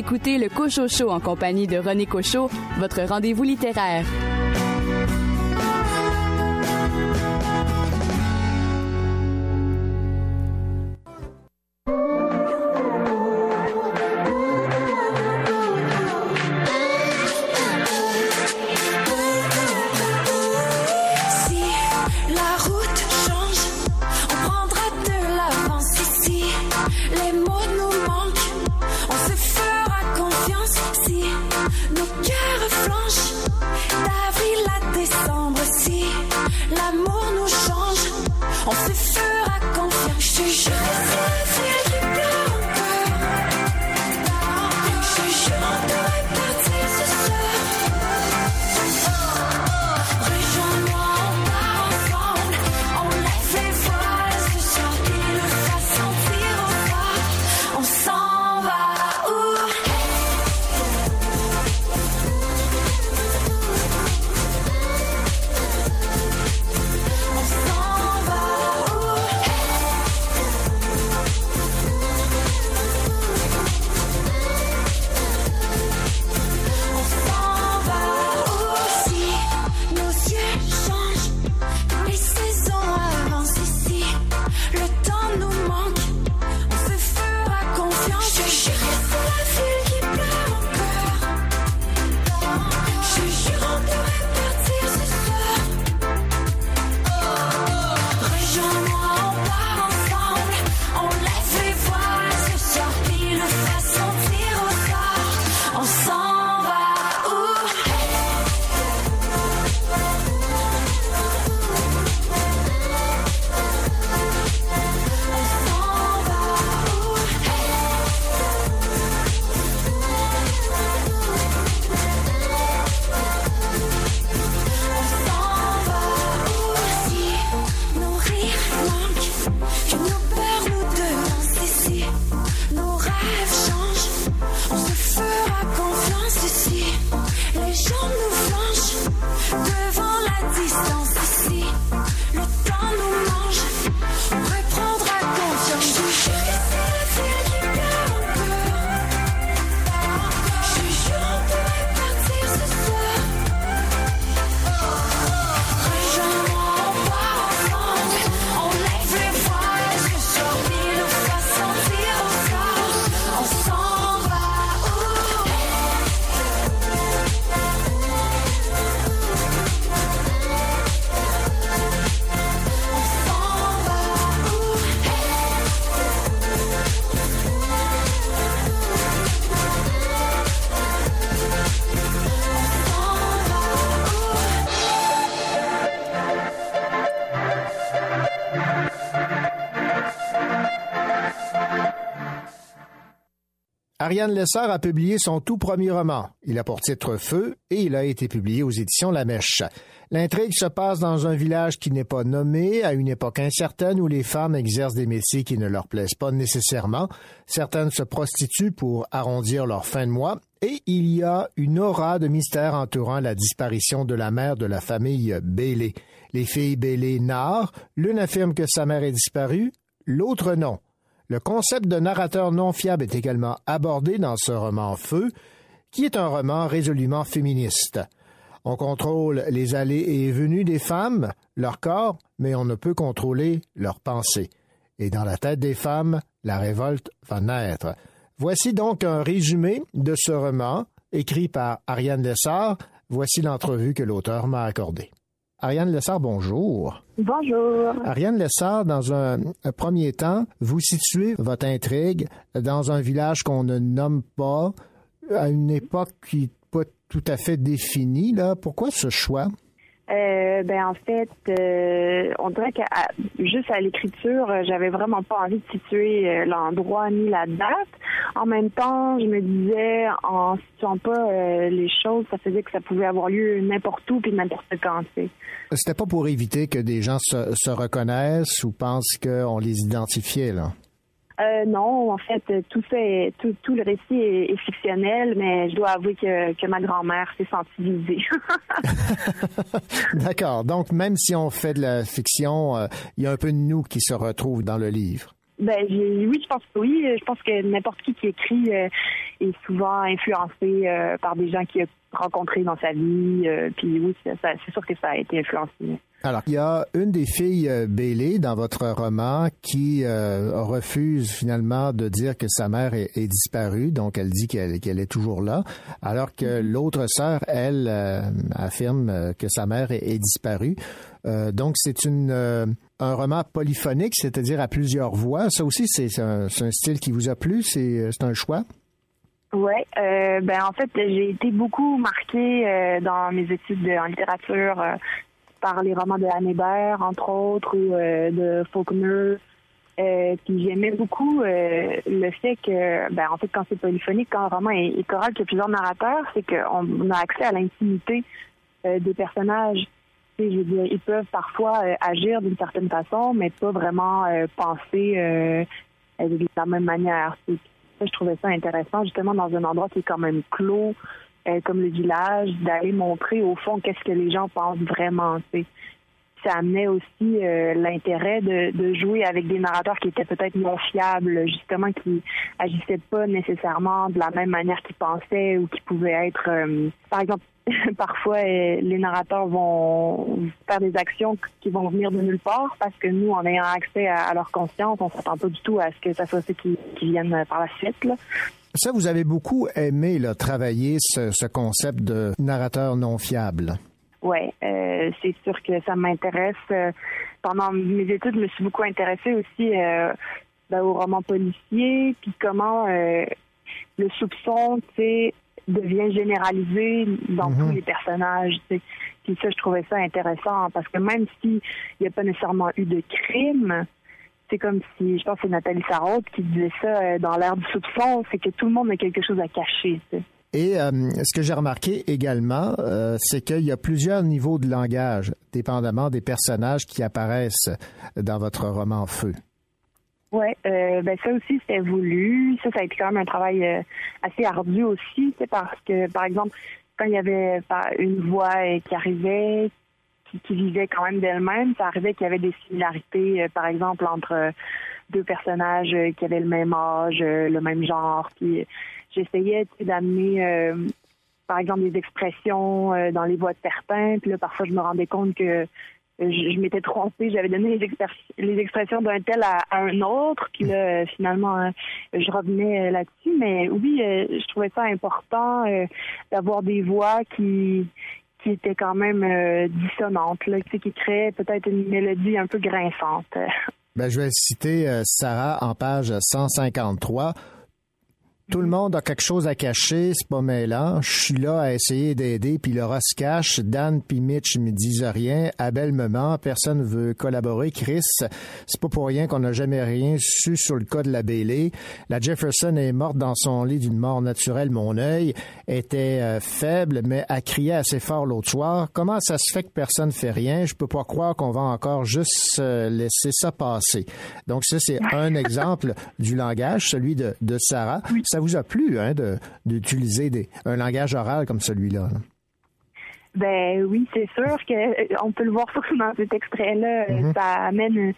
écoutez le Cauchon Show en compagnie de René Cauchon, votre rendez-vous littéraire. Ariane Lessard a publié son tout premier roman. Il a pour titre « Feu » et il a été publié aux éditions La Mèche. L'intrigue se passe dans un village qui n'est pas nommé, à une époque incertaine où les femmes exercent des métiers qui ne leur plaisent pas nécessairement. Certaines se prostituent pour arrondir leur fin de mois. Et il y a une aura de mystère entourant la disparition de la mère de la famille Bailey. Les filles Bailey narrent. L'une affirme que sa mère est disparue, l'autre non. Le concept de narrateur non fiable est également abordé dans ce roman « Feu », qui est un roman résolument féministe. On contrôle les allées et venues des femmes, leur corps, mais on ne peut contrôler leurs pensées. Et dans la tête des femmes, la révolte va naître. Voici donc un résumé de ce roman, écrit par Ariane Lessard. Voici l'entrevue que l'auteur m'a accordée. Ariane Lessard, bonjour. Bonjour. Ariane Lessard, dans un premier temps, vous situez votre intrigue dans un village qu'on ne nomme pas, à une époque qui n'est pas tout à fait définie. Là. Pourquoi ce choix? On dirait que juste à l'écriture, j'avais vraiment pas envie de situer l'endroit ni la date. En même temps, je me disais, en situant pas les choses, ça faisait que ça pouvait avoir lieu n'importe où puis n'importe quand. C'était pas pour éviter que des gens se reconnaissent ou pensent qu'on les identifiait, là? Non, en fait, tout le récit est fictionnel, mais je dois avouer que ma grand-mère s'est sentie visée. D'accord. Donc, même si on fait de la fiction, il y a un peu de nous qui se retrouve dans le livre. Ben, oui, je pense que oui. Je pense que n'importe qui écrit est souvent influencé par des gens qu'il a rencontrés dans sa vie. Puis oui, c'est sûr que ça a été influencé. Alors, il y a une des filles Bailey dans votre roman qui refuse finalement de dire que sa mère est disparue, donc elle dit qu'elle est toujours là, alors que l'autre sœur, elle, affirme que sa mère est disparue. Donc, c'est un roman polyphonique, c'est-à-dire à plusieurs voix. Ça aussi, c'est un style qui vous a plu, c'est un choix? Ouais, ben en fait, j'ai été beaucoup marquée dans mes études en littérature par les romans de Anne Hébert, entre autres, ou de Faulkner. Puis j'aimais beaucoup le fait que, ben en fait, quand c'est polyphonique, quand un roman est choral, qu'il y a plusieurs narrateurs, c'est qu'on a accès à l'intimité des personnages. Je veux dire, ils peuvent parfois agir d'une certaine façon, mais pas vraiment penser de la même manière. Ça, je trouvais ça intéressant, justement, dans un endroit qui est quand même clos, comme le village, d'aller montrer au fond qu'est-ce que les gens pensent vraiment. T'sais. Ça amenait aussi l'intérêt de jouer avec des narrateurs qui étaient peut-être non fiables, justement, qui agissaient pas nécessairement de la même manière qu'ils pensaient ou qui pouvaient être... par exemple, parfois, les narrateurs vont faire des actions qui vont venir de nulle part parce que nous, en ayant accès à leur conscience, on ne s'attend pas du tout à ce que ça soit ceux qui viennent par la suite, là. Ça, vous avez beaucoup aimé travailler ce concept de narrateur non fiable. Oui, c'est sûr que ça m'intéresse. Pendant mes études, je me suis beaucoup intéressée aussi aux romans policiers, puis comment le soupçon, tu sais, devient généralisé dans tous les personnages. Tu sais. Puis ça, je trouvais ça intéressant, parce que même s'il n'y a pas nécessairement eu de crime, c'est comme si, je pense que c'est Nathalie Sarraute qui disait ça dans l'ère du soupçon, c'est que tout le monde a quelque chose à cacher. Tu sais. Et ce que j'ai remarqué également, c'est qu'il y a plusieurs niveaux de langage, dépendamment des personnages qui apparaissent dans votre roman Feu. Oui, ben ça aussi, c'était voulu. Ça a été quand même un travail assez ardu aussi, parce que, par exemple, quand il y avait une voix qui arrivait, qui vivait quand même d'elle-même, ça arrivait qu'il y avait des similarités, par exemple, entre deux personnages qui avaient le même âge, le même genre. Puis j'essayais d'amener, par exemple, des expressions dans les voix de certains. Puis là, parfois, je me rendais compte que je m'étais trompée, j'avais donné les expressions d'un tel à un autre, puis là, finalement, je revenais là-dessus. Mais oui, je trouvais ça important d'avoir des voix qui étaient quand même dissonantes, là, tu sais, qui créaient peut-être une mélodie un peu grinçante. Ben, je vais citer Sarah en page 153. Tout le monde a quelque chose à cacher, c'est pas mêlant. Je suis là à essayer d'aider, puis Laura se cache. Dan puis Mitch me disent rien. Abel me ment, personne veut collaborer. Chris, c'est pas pour rien qu'on n'a jamais rien su sur le cas de la Bailey. La Jefferson est morte dans son lit d'une mort naturelle. Mon œil était faible, mais a crié assez fort l'autre soir. Comment ça se fait que personne fait rien? Je peux pas croire qu'on va encore juste laisser ça passer. Donc ça, c'est un exemple du langage, celui de Sarah. Oui. Ça vous a plu, hein, d'utiliser un langage oral comme celui-là? Hein? Ben oui, c'est sûr qu'on peut le voir surtout dans cet extrait-là. Mm-hmm. Ça amène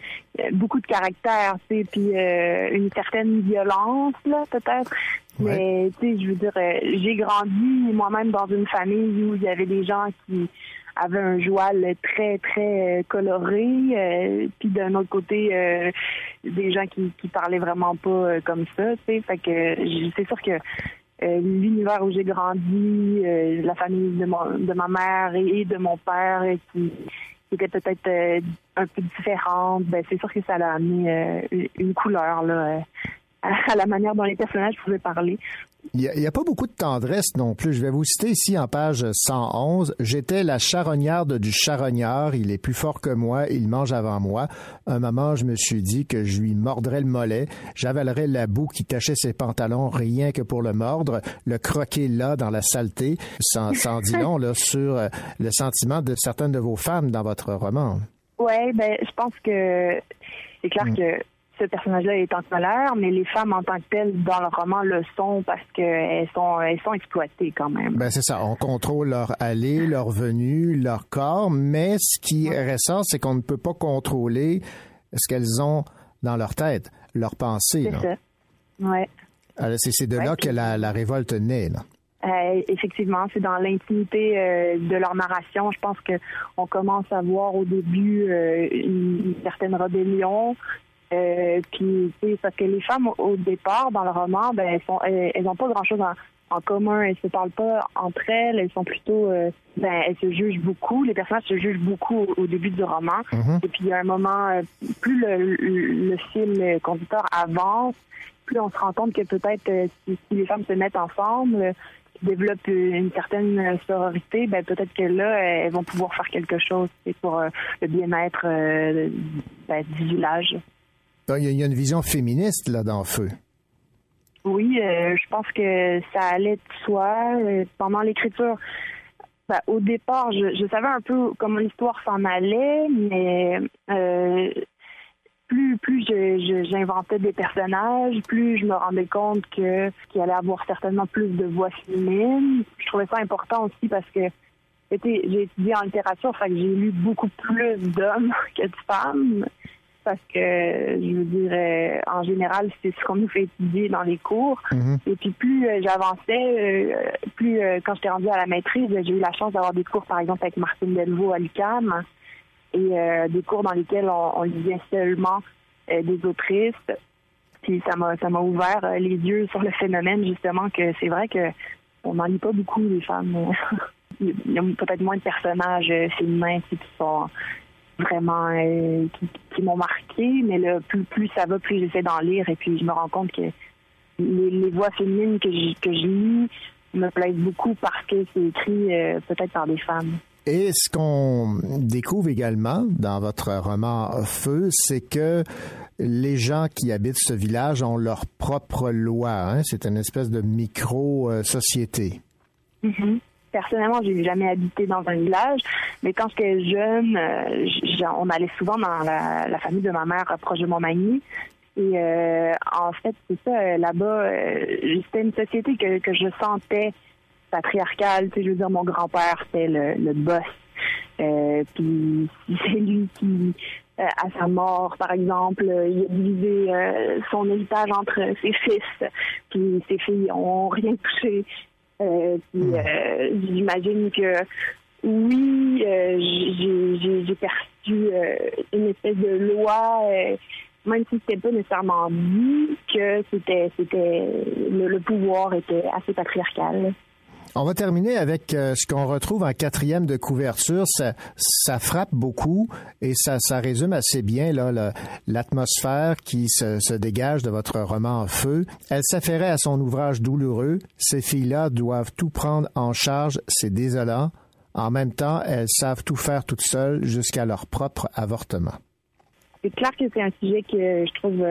beaucoup de caractère, tu sais, puis une certaine violence, là, peut-être. Ouais. Mais, tu sais, je veux dire, j'ai grandi moi-même dans une famille où il y avait des gens qui avait un joual très, très coloré, puis d'un autre côté, des gens qui parlaient vraiment pas comme ça, tu sais, fait que c'est sûr que l'univers où j'ai grandi, la famille de ma mère et de mon père qui était peut-être un peu différente, ben c'est sûr que ça l'a amené une couleur, là, à la manière dont les personnages pouvaient parler. Il n'y a pas beaucoup de tendresse non plus. Je vais vous citer ici en page 111. « J'étais la charognarde du charognard. Il est plus fort que moi. Il mange avant moi. Un moment, je me suis dit que je lui mordrais le mollet. J'avalerais la boue qui cachait ses pantalons rien que pour le mordre. Le croquer là dans la saleté. » Sans dit long là, sur le sentiment de certaines de vos femmes dans votre roman. Oui, ben je pense que c'est clair que ce personnage-là est en colère, mais les femmes en tant que telles dans le roman le sont parce qu'elles sont exploitées quand même. Ben c'est ça, on contrôle leur aller, leur venue, leur corps, mais ce qui ressort, c'est qu'on ne peut pas contrôler ce qu'elles ont dans leur tête. leur pensée. C'est ça. Ouais. Alors, c'est de là que la révolte naît, là. Effectivement, c'est dans l'intimité de leur narration. Je pense que on commence à voir au début une certaine rébellion. Puis, tu sais, parce que les femmes au départ dans le roman, ben elles ont pas grand-chose en commun. Elles se parlent pas entre elles. Elles sont plutôt, elles se jugent beaucoup. Les personnages se jugent beaucoup au début du roman. Mm-hmm. Et puis, il y a un moment, plus le fil conducteur avance, plus on se rend compte que peut-être si les femmes se mettent ensemble. Développent une certaine sororité, ben peut-être que là, elles vont pouvoir faire quelque chose pour le bien-être du village. Il y a une vision féministe là dans Feu. Oui, je pense que ça allait de soi. Pendant l'écriture, au départ, je savais un peu comment l'histoire s'en allait, mais plus j'inventais des personnages, plus je me rendais compte qu'il allait avoir certainement plus de voix féminines. Je trouvais ça important aussi parce que j'ai étudié en littérature, fait que j'ai lu beaucoup plus d'hommes que de femmes. Parce que, je veux dire, en général, c'est ce qu'on nous fait étudier dans les cours. Mm-hmm. Et puis, plus j'avançais, plus quand j'étais rendue à la maîtrise, j'ai eu la chance d'avoir des cours, par exemple, avec Martine Delvaux à l'UQAM. Et des cours dans lesquels on lisait seulement des autrices. Puis ça m'a ouvert les yeux sur le phénomène, justement, que c'est vrai qu'on n'en lit pas beaucoup, les femmes. Il y a peut-être moins de personnages féminins qui sont vraiment... qui m'ont marqué, mais là, plus ça va, plus j'essaie d'en lire. Et puis je me rends compte que les voix féminines que je lis me plaisent beaucoup parce que c'est écrit peut-être par des femmes. Et ce qu'on découvre également dans votre roman Feu, c'est que les gens qui habitent ce village ont leur propre loi. Hein? C'est une espèce de micro-société. Mm-hmm. Personnellement, je n'ai jamais habité dans un village, mais quand j'étais jeune, on allait souvent dans la famille de ma mère, proche de Montmagny. Et en fait, c'est ça, là-bas, c'était une société que je sentais patriarcale, tu sais, je veux dire, mon grand-père, c'est le boss. Puis c'est lui qui, à sa mort, par exemple, il a divisé son héritage entre ses fils. Puis ses filles n'ont rien touché. Puis j'imagine que, oui, j'ai perçu une espèce de loi... même si c'était pas nécessairement dit que c'était le pouvoir était assez patriarcal. On va terminer avec ce qu'on retrouve en quatrième de couverture. Ça frappe beaucoup et ça résume assez bien là l'atmosphère qui se dégage de votre roman Feu. Elle s'affairait à son ouvrage douloureux. Ces filles-là doivent tout prendre en charge. C'est désolant. En même temps, elles savent tout faire toutes seules jusqu'à leur propre avortement. C'est clair que c'est un sujet que je trouve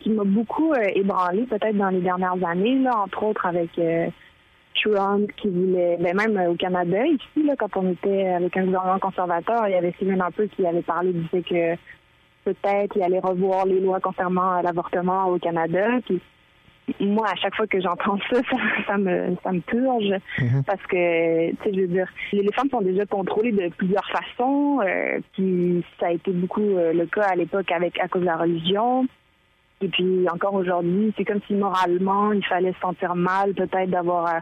qui m'a beaucoup ébranlé peut-être dans les dernières années, là, entre autres avec Trump qui voulait, même au Canada, ici, là, quand on était avec un gouvernement conservateur, il y avait Stephen Harper qui avait parlé du fait que peut-être il allait revoir les lois concernant l'avortement au Canada. Puis moi, à chaque fois que j'entends ça me purge. Mm-hmm. Parce que, tu sais, je veux dire, les femmes sont déjà contrôlées de plusieurs façons. Puis ça a été beaucoup le cas à l'époque à cause de la religion. Et puis encore aujourd'hui, c'est comme si moralement, il fallait se sentir mal peut-être d'avoir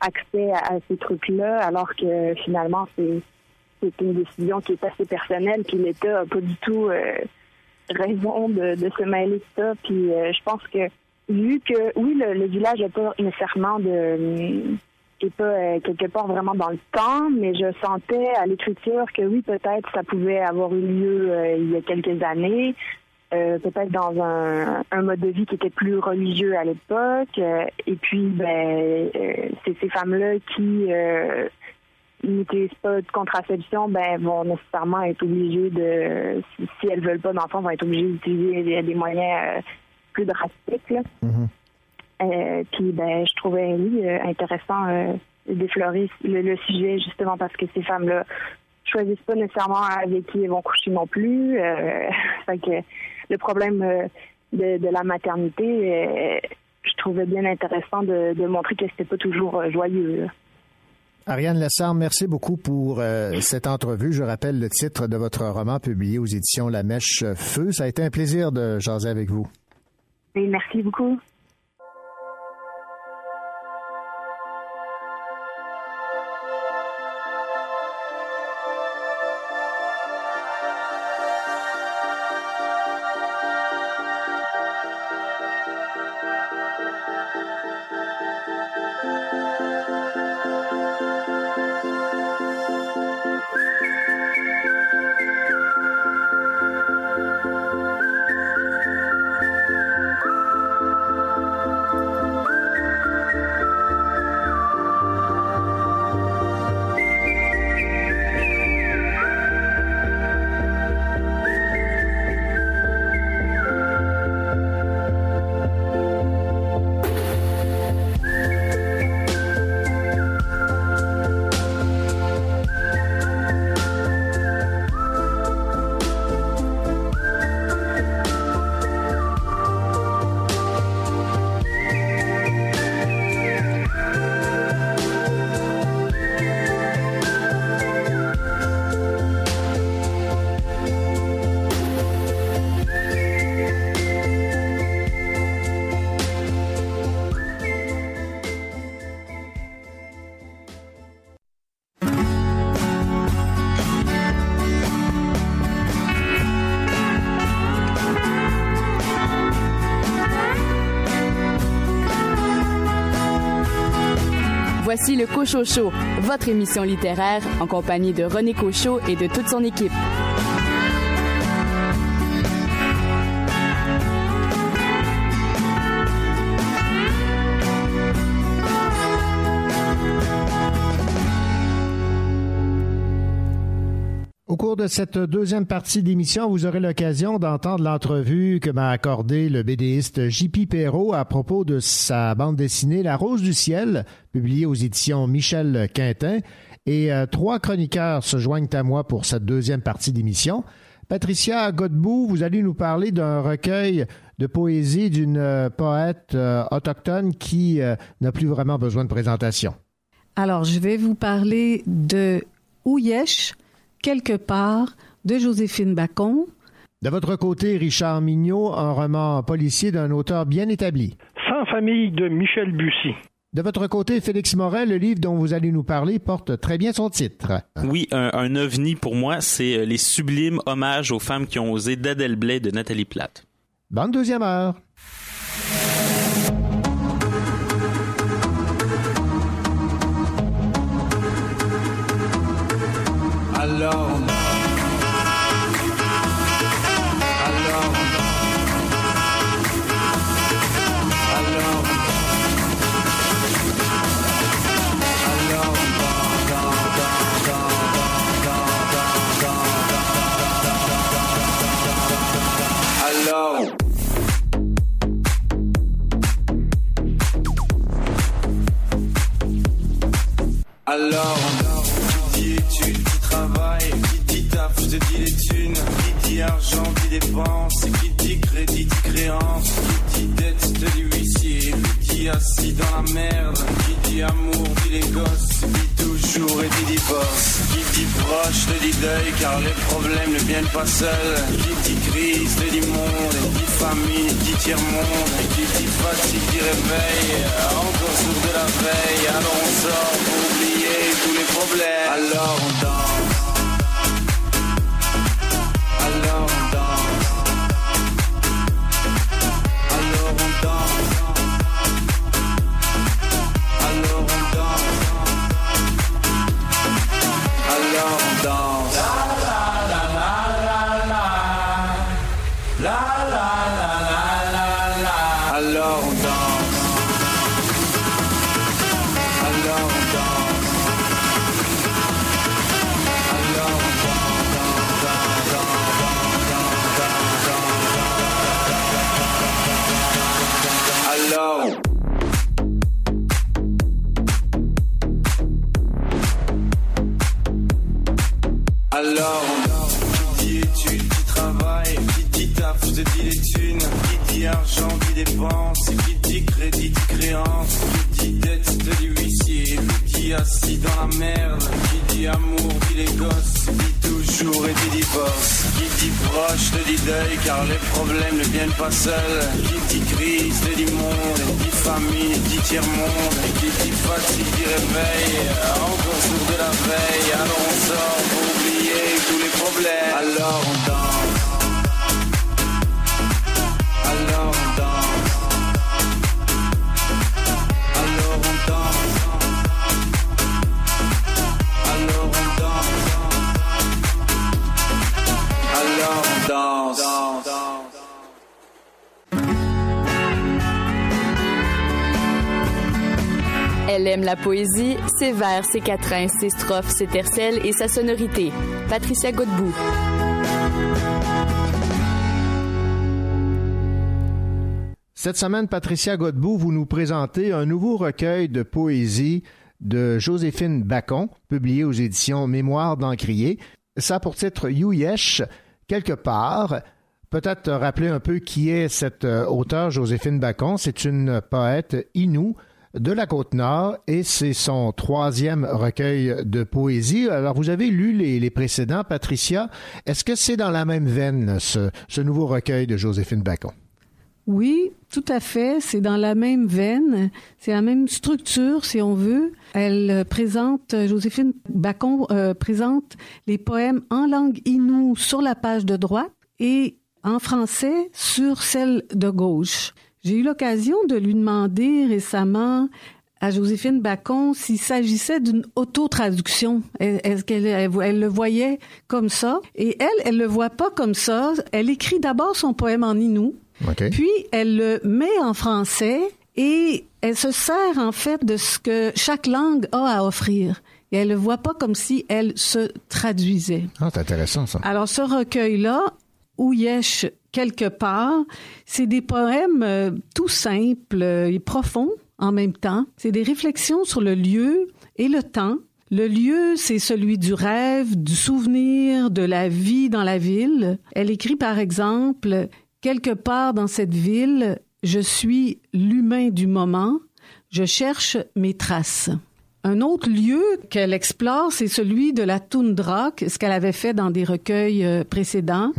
accès à ces trucs-là, alors que finalement, c'est une décision qui est assez personnelle. Puis l'État n'a pas du tout raison de se mêler de ça. Puis je pense que vu que, oui, le village n'est pas nécessairement quelque part vraiment dans le temps, mais je sentais à l'écriture que oui, peut-être ça pouvait avoir eu lieu il y a quelques années, peut-être dans un mode de vie qui était plus religieux à l'époque, et puis c'est ces femmes-là qui n'utilisent pas de contraception, vont nécessairement être obligées si elles veulent pas d'enfants, vont être obligées d'utiliser des moyens plus drastique, là. Mm-hmm. Puis, je trouvais, oui, intéressant d'effleurer le sujet, justement, parce que ces femmes-là choisissent pas nécessairement avec qui elles vont coucher non plus. Fait que le problème de la maternité, je trouvais bien intéressant de montrer que c'était pas toujours joyeux, là. Ariane Lessard, merci beaucoup pour cette entrevue. Je rappelle le titre de votre roman publié aux éditions La Mèche Feu. Ça a été un plaisir de jaser avec vous. Oui, merci beaucoup. Voici le Cochocho, votre émission littéraire en compagnie de René Cauchon et de toute son équipe. Au cours de cette deuxième partie d'émission, vous aurez l'occasion d'entendre l'entrevue que m'a accordée le BDiste J.P. Perrault à propos de sa bande dessinée La Rose du Ciel, publiée aux éditions Michel Quintin. Et trois chroniqueurs se joignent à moi pour cette deuxième partie d'émission. Patricia Godbout, vous allez nous parler d'un recueil de poésie d'une poète autochtone qui n'a plus vraiment besoin de présentation. Alors, je vais vous parler de Youyesh, quelque part, de Joséphine Bacon. De votre côté, Richard Mignot, un roman policier d'un auteur bien établi. Sans famille, de Michel Bussi. De votre côté, Félix Morin, le livre dont vous allez nous parler porte très bien son titre. Oui, un ovni pour moi, c'est Les sublimes hommages aux femmes qui ont osé d'Adèle Blais de Nathalie Platé. Bonne deuxième heure. Alors, qui dit études, qui travaille, qui dit taf, je te dis les thunes, qui dit argent, qui dépense, qui dit crédit, dit créance, qui dit dette, je te dis huissier, qui dit assis dans la merde, qui dit amour, dit les gosses, dit toujours et dit divorce, qui dit proche, je dis deuil, car les problèmes ne viennent pas seuls, qui dit crise, je dis monde, qui dit famille, qui tire monde, qui dit fatigue, qui réveille, encore sourd de la veille, alors on sort pour oublier. Alors on danse, alors on danse, alors on danse, alors on danse, alors on danse. La la la la la la la la la la. Alors on danse, alors on danse. Alors, qui dit études, qui travaille, qui dit taf, je te dis les thunes, qui dit argent, qui dépense, qui dit crédit, qui créance, qui dit dette, je te dis huissier, qui dit dit assis dans la merde, qui dit amour, dit les gosses, dit toujours et dit divorce. Qui dit proche, te dit deuil, car les problèmes ne viennent pas seuls. Qui dit crise, te dit monde, dit famille, dit tiers-monde. Et qui dit fatigue, dit réveil, encore sourd de la veille. Alors on sort pour oublier tous les problèmes. Alors on danse. Elle aime la poésie, ses vers, ses quatrains, ses strophes, ses tercelles et sa sonorité. Patricia Godbout. Cette semaine, Patricia Godbout, vous nous présentez un nouveau recueil de poésie de Joséphine Bacon, publié aux éditions Mémoires d'Encrier. Ça a pour titre « Youyesh ». Quelque part, peut-être rappeler un peu qui est cette auteure Joséphine Bacon. C'est une poète inoue de la Côte-Nord et c'est son troisième recueil de poésie. Alors, vous avez lu les précédents, Patricia. Est-ce que c'est dans la même veine, ce nouveau recueil de Joséphine Bacon? Oui, tout à fait. C'est dans la même veine. C'est la même structure, si on veut. Elle présente, Joséphine Bacon présente les poèmes en langue inoue sur la page de droite et en français sur celle de gauche. J'ai eu l'occasion de lui demander récemment à Joséphine Bacon s'il s'agissait d'une auto-traduction. Est-ce qu'elle le voyait comme ça? Et elle le voit pas comme ça. Elle écrit d'abord son poème en inoue. Okay. Puis, elle le met en français et elle se sert, en fait, de ce que chaque langue a à offrir. Et elle ne le voit pas comme si elle se traduisait. Ah, c'est intéressant, ça. Alors, ce recueil-là, Youyesh, quelque part, c'est des poèmes tout simples et profonds en même temps. C'est des réflexions sur le lieu et le temps. Le lieu, c'est celui du rêve, du souvenir, de la vie dans la ville. Elle écrit, par exemple... Quelque part dans cette ville, je suis l'humain du moment, je cherche mes traces. Un autre lieu qu'elle explore, c'est celui de la toundra, ce qu'elle avait fait dans des recueils précédents,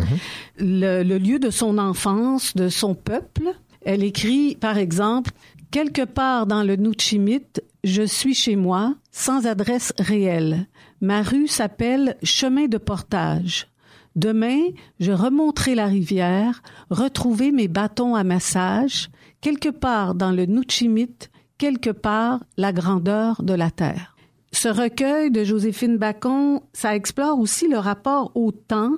le lieu de son enfance, de son peuple. Elle écrit, par exemple, « Quelque part dans le Nouchimite, je suis chez moi, sans adresse réelle. Ma rue s'appelle Chemin de Portage. » Demain, je remonterai la rivière, retrouver mes bâtons à massage, quelque part dans le Nouchimite, quelque part la grandeur de la terre. Ce recueil de Joséphine Bacon, ça explore aussi le rapport au temps.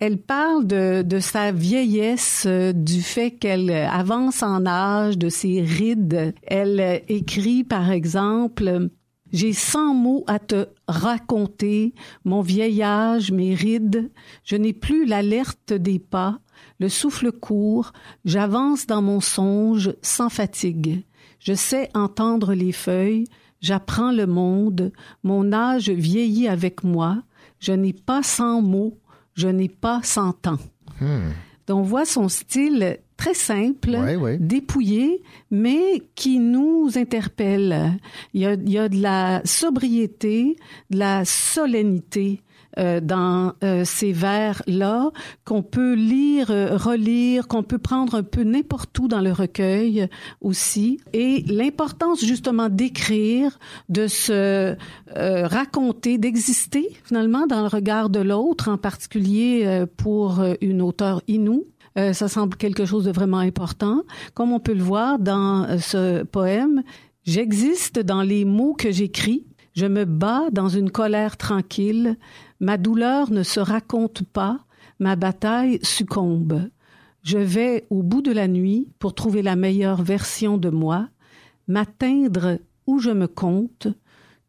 Elle parle de sa vieillesse, du fait qu'elle avance en âge, de ses rides. Elle écrit, par exemple... « J'ai 100 mots à te raconter, mon vieil âge, mes rides. Je n'ai plus l'alerte des pas, le souffle court. J'avance dans mon songe sans fatigue. Je sais entendre les feuilles, j'apprends le monde. Mon âge vieillit avec moi. Je n'ai pas 100 mots, je n'ai pas 100 ans. Hmm. » Donc, on voit son style très simple, dépouillé, mais qui nous interpelle. Il y a de la sobriété, de la solennité dans ces vers-là qu'on peut lire, relire, qu'on peut prendre un peu n'importe où dans le recueil aussi. Et l'importance justement d'écrire, de se raconter, d'exister finalement dans le regard de l'autre, en particulier pour une auteure inoue. Ça semble quelque chose de vraiment important. Comme on peut le voir dans ce poème, « J'existe dans les mots que j'écris. Je me bats dans une colère tranquille. Ma douleur ne se raconte pas. Ma bataille succombe. Je vais au bout de la nuit pour trouver la meilleure version de moi. M'atteindre où je me compte.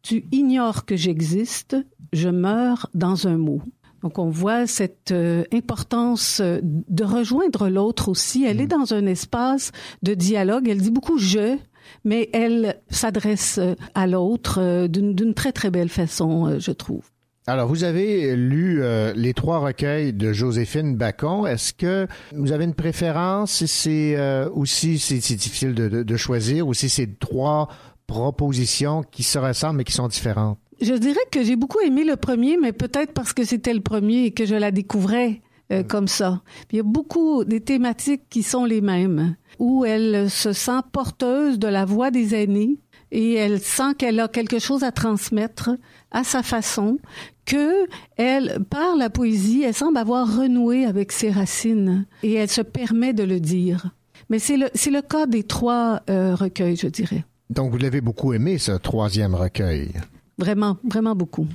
Tu ignores que j'existe. Je meurs dans un mot. » Donc, on voit cette importance de rejoindre l'autre aussi. Elle est dans un espace de dialogue. Elle dit beaucoup « je », mais elle s'adresse à l'autre d'une très, très belle façon, je trouve. Alors, vous avez lu les trois recueils de Joséphine Bacon. Est-ce que vous avez une préférence? C'est difficile de choisir, ou si c'est trois propositions qui se ressemblent mais qui sont différentes? Je dirais que j'ai beaucoup aimé le premier, mais peut-être parce que c'était le premier et que je la découvrais comme ça. Il y a beaucoup des thématiques qui sont les mêmes, où elle se sent porteuse de la voix des aînés et elle sent qu'elle a quelque chose à transmettre à sa façon, que elle, par la poésie, elle semble avoir renoué avec ses racines et elle se permet de le dire. Mais c'est le cas des trois recueils, je dirais. Donc, vous l'avez beaucoup aimé, ce troisième recueil. Vraiment, vraiment beaucoup.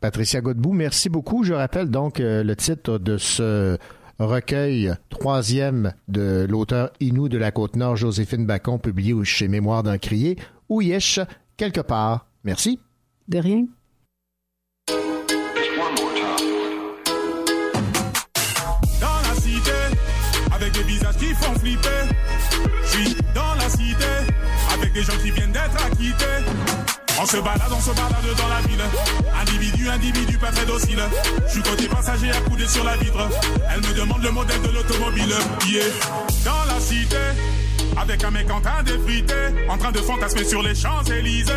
Patricia Godbout, merci beaucoup. Je rappelle donc le titre de ce recueil troisième de l'auteur Inou de la Côte-Nord, Joséphine Bacon, publié chez Mémoire d'un crié, Youyesh, quelque part. Merci. De rien. Dans la cité, avec des visages qui font flipper. Je suis dans la cité, avec des gens qui viennent d'être acquittés. On se balade dans la ville. Individu, pas très docile. Je suis côté passager accoudé sur la vitre. Elle me demande le modèle de l'automobile. Yeah. Dans la cité, avec un mec en train d'effriter, en train de fantasmer sur les Champs-Élysées,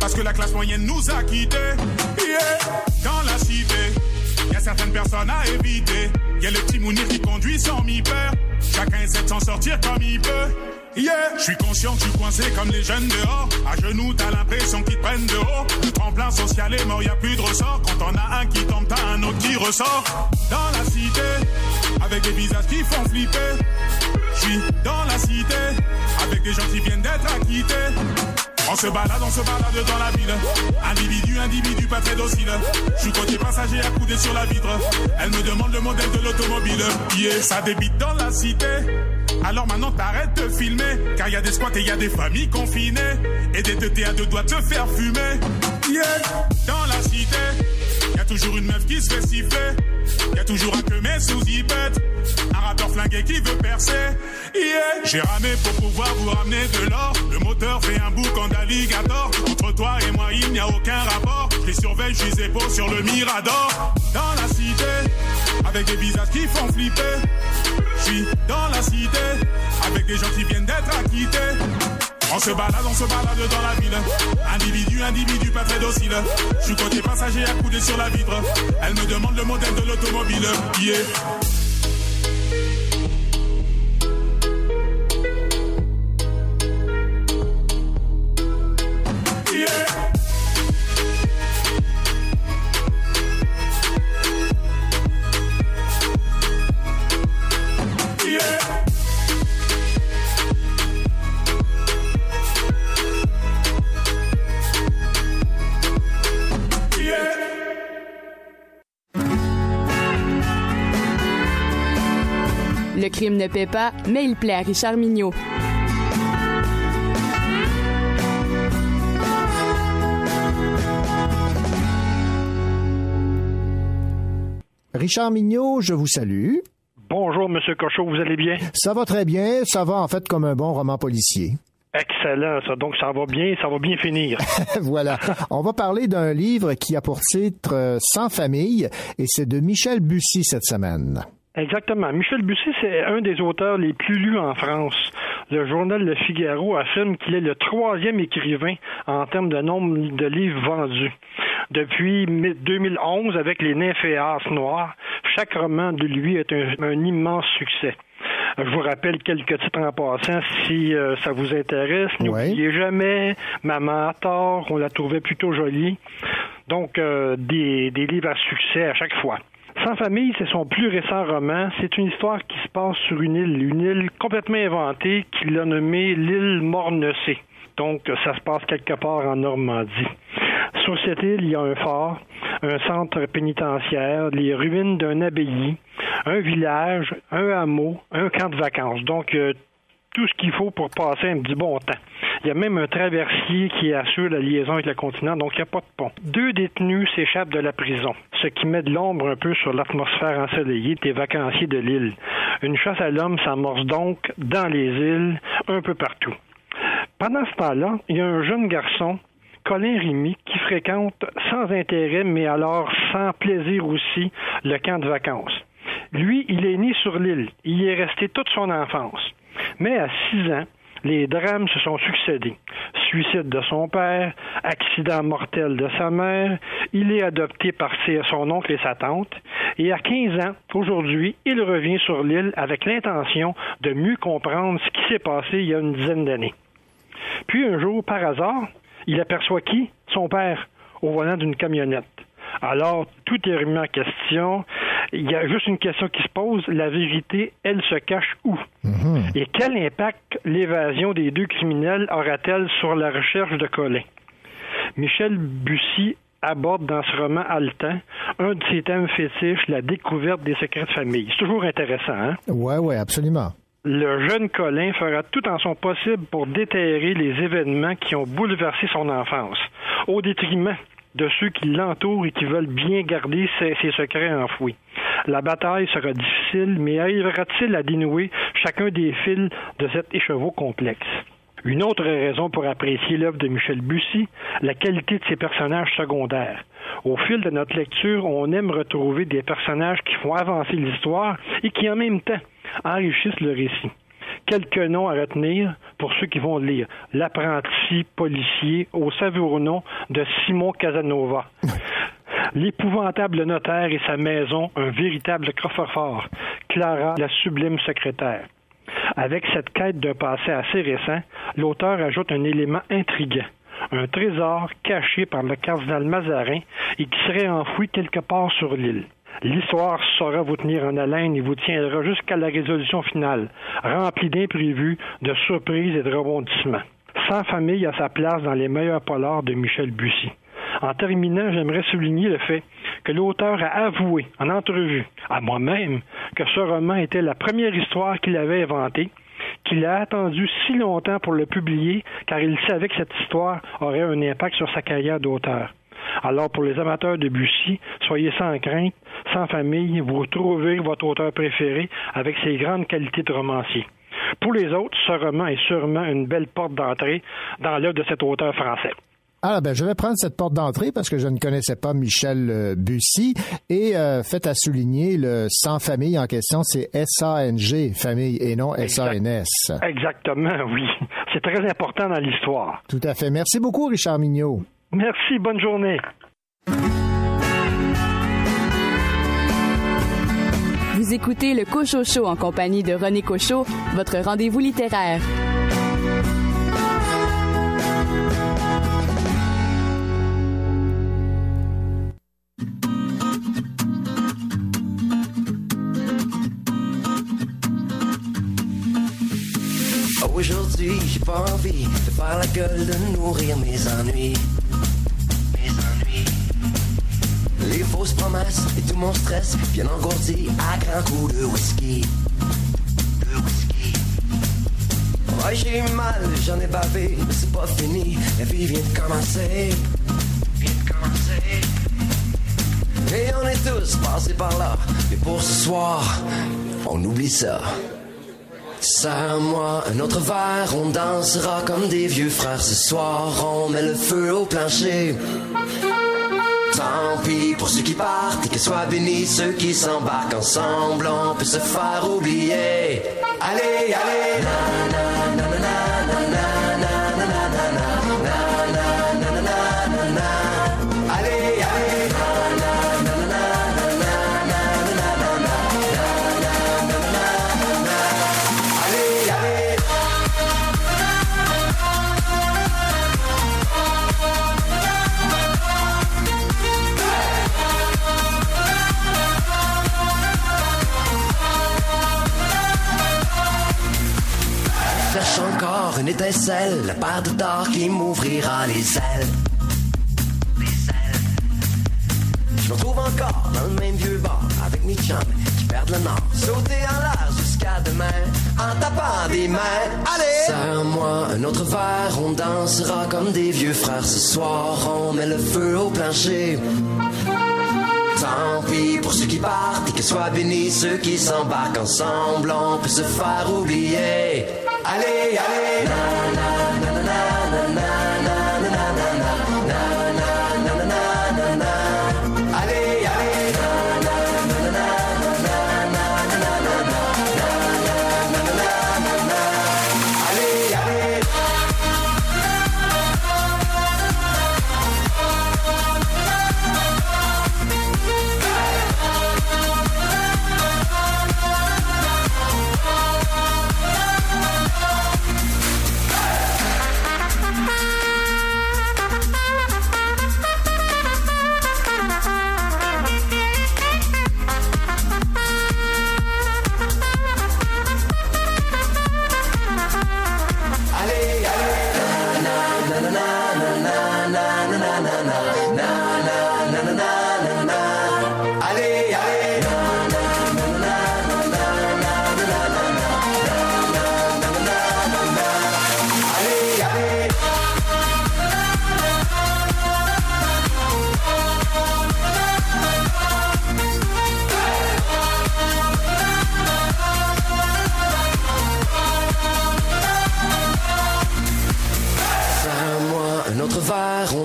parce que la classe moyenne nous a quittés. Yeah. Dans la cité, y a certaines personnes à éviter. Y a les petits mounirs qui conduisent sans mi-peur. Chacun essaie de s'en sortir comme il peut. Yeah. Je suis conscient que je suis coincé comme les jeunes dehors. À genoux, t'as l'impression qu'ils te prennent de haut. Le tremplin social est mort, y'a plus de ressort. Quand t'en as un qui tombe, t'as un autre qui ressort. Dans la cité, avec des visages qui font flipper. Je suis dans la cité, avec des gens qui viennent d'être acquittés. On se balade dans la ville. Individu, pas très docile. Je suis côté passager accoudé sur la vitre. Elle me demande le modèle de l'automobile. Yeah, ça débite dans la cité. Alors maintenant t'arrêtes de filmer, car y a des squats et y a des familles confinées, et des teutés à deux doigts de se faire fumer. Yeah. Dans la cité, y a toujours une meuf qui se fait siffler. Y a toujours un que mes sous-hypètes, un rappeur flingué qui veut percer. Yeah. J'ai ramé pour pouvoir vous ramener de l'or. Le moteur fait un boucan d'alligator. Entre toi et moi il n'y a aucun rapport. Je les surveille, je les épaule sur le mirador. Dans la cité, avec des visages qui font flipper. Je suis dans la cité, avec des gens qui viennent d'être acquittés. On se balade dans la ville. Individu, pas très docile. Je suis côté passager accoudé sur la vitre. Elle me demande le modèle de l'automobile. Yeah. Le crime ne paie pas, mais il plaît à Richard Mignot. Richard Mignot, je vous salue. Bonjour, M. Cochot, vous allez bien? Ça va très bien, ça va en fait comme un bon roman policier. Excellent, ça. Donc, ça va bien finir. Voilà. On va parler d'un livre qui a pour titre « Sans famille » et c'est de Michel Bussi cette semaine. Exactement. Michel Bussi, c'est un des auteurs les plus lus en France. Le journal Le Figaro affirme qu'il est le troisième écrivain en termes de nombre de livres vendus. Depuis 2011, avec Les Nymphéas Noirs, chaque roman de lui est un immense succès. Je vous rappelle quelques titres en passant si ça vous intéresse. N'oubliez jamais, Maman a tort, on la trouvait plutôt jolie. Donc, des livres à succès à chaque fois. Sans famille, c'est son plus récent roman. C'est une histoire qui se passe sur une île complètement inventée qu'il a nommée l'île Mornecé. Donc, ça se passe quelque part en Normandie. Sur cette île, il y a un fort, un centre pénitentiaire, les ruines d'un abbaye, un village, un hameau, un camp de vacances. Donc, tout ce qu'il faut pour passer un petit bon temps. Il y a même un traversier qui assure la liaison avec le continent, donc il n'y a pas de pont. 2 détenus s'échappent de la prison, ce qui met de l'ombre un peu sur l'atmosphère ensoleillée des vacanciers de l'île. Une chasse à l'homme s'amorce donc dans les îles, un peu partout. Pendant ce temps-là, il y a un jeune garçon, Colin Rémy, qui fréquente sans intérêt, mais alors sans plaisir aussi, le camp de vacances. Lui, il est né sur l'île. Il y est resté toute son enfance. Mais à 6 ans, les drames se sont succédés. suicide de son père, accident mortel de sa mère, il est adopté par son oncle et sa tante, et à 15 ans, aujourd'hui, il revient sur l'île avec l'intention de mieux comprendre ce qui s'est passé il y a une dizaine d'années. Puis un jour, par hasard, il aperçoit qui? Son père, au volant d'une camionnette. Alors, tout est remis en question. Il y a juste une question qui se pose. La vérité, elle se cache où? Mm-hmm. Et quel impact l'évasion des deux criminels aura-t-elle sur la recherche de Colin? Michel Bussi aborde dans ce roman haletant un de ses thèmes fétiches, la découverte des secrets de famille. C'est toujours intéressant, hein? Oui, absolument. Le jeune Colin fera tout en son possible pour déterrer les événements qui ont bouleversé son enfance, au détriment de ceux qui l'entourent et qui veulent bien garder ses secrets enfouis. La bataille sera difficile, mais arrivera-t-il à dénouer chacun des fils de cet écheveau complexe? Une autre raison pour apprécier l'œuvre de Michel Bussi, la qualité de ses personnages secondaires. Au fil de notre lecture, on aime retrouver des personnages qui font avancer l'histoire et qui, en même temps, enrichissent le récit. Quelques noms à retenir pour ceux qui vont lire. L'apprenti policier au savoureux nom de Simon Casanova. L'épouvantable notaire et sa maison, un véritable coffre-fort. Clara, la sublime secrétaire. Avec cette quête d'un passé assez récent, l'auteur ajoute un élément intriguant. Un trésor caché par le cardinal Mazarin et qui serait enfoui quelque part sur l'île. L'histoire saura vous tenir en haleine et vous tiendra jusqu'à la résolution finale, remplie d'imprévus, de surprises et de rebondissements. Sans famille à sa place dans les meilleurs polars de Michel Bussi. En terminant, j'aimerais souligner le fait que l'auteur a avoué, en entrevue, à moi-même, que ce roman était la première histoire qu'il avait inventée, qu'il a attendu si longtemps pour le publier, car il savait que cette histoire aurait un impact sur sa carrière d'auteur. Alors, pour les amateurs de Bussi, soyez sans crainte, sans famille, vous trouverez votre auteur préféré avec ses grandes qualités de romancier. Pour les autres, ce roman est sûrement une belle porte d'entrée dans l'œuvre de cet auteur français. Alors, je vais prendre cette porte d'entrée parce que je ne connaissais pas Michel Bussi. Et fait à souligner, le sans famille en question, c'est S-A-N-G, famille, et non S-A-N-S. Exactement, oui. C'est très important dans l'histoire. Tout à fait. Merci beaucoup, Richard Mignot. Merci, bonne journée. Vous écoutez le Cochot Show en compagnie de René Cauchon, votre rendez-vous littéraire. Aujourd'hui, j'ai pas envie de faire la gueule, de nourrir mes ennuis. Les fausses promesses et tout mon stress viennent engourdir à grands coups de whisky. Ouais, j'ai eu mal, j'en ai bavé, mais c'est pas fini, la vie vient de commencer. Et on est tous passés par là, mais pour ce soir, on oublie ça. Serre-moi un autre verre, on dansera comme des vieux frères ce soir, on met le feu au plancher. Tant pis pour ceux qui partent et qu'ils soient bénis ceux qui s'embarquent ensemble, on peut se faire oublier. Allez, allez, na, na, na, na, na, na. Encore une étincelle, la part de tard qui m'ouvrira les ailes. Je me retrouve encore dans le même vieux bar avec mes chums qui perdent le nord. Sauter en l'air jusqu'à demain en tapant des mains. Allez! Serre-moi un autre verre, on dansera comme des vieux frères ce soir. On met le feu au plancher. Tant pis pour ceux qui partent et qu'ils soient bénis ceux qui s'embarquent ensemble, on peut se faire oublier. Allez, allez, na, na, na.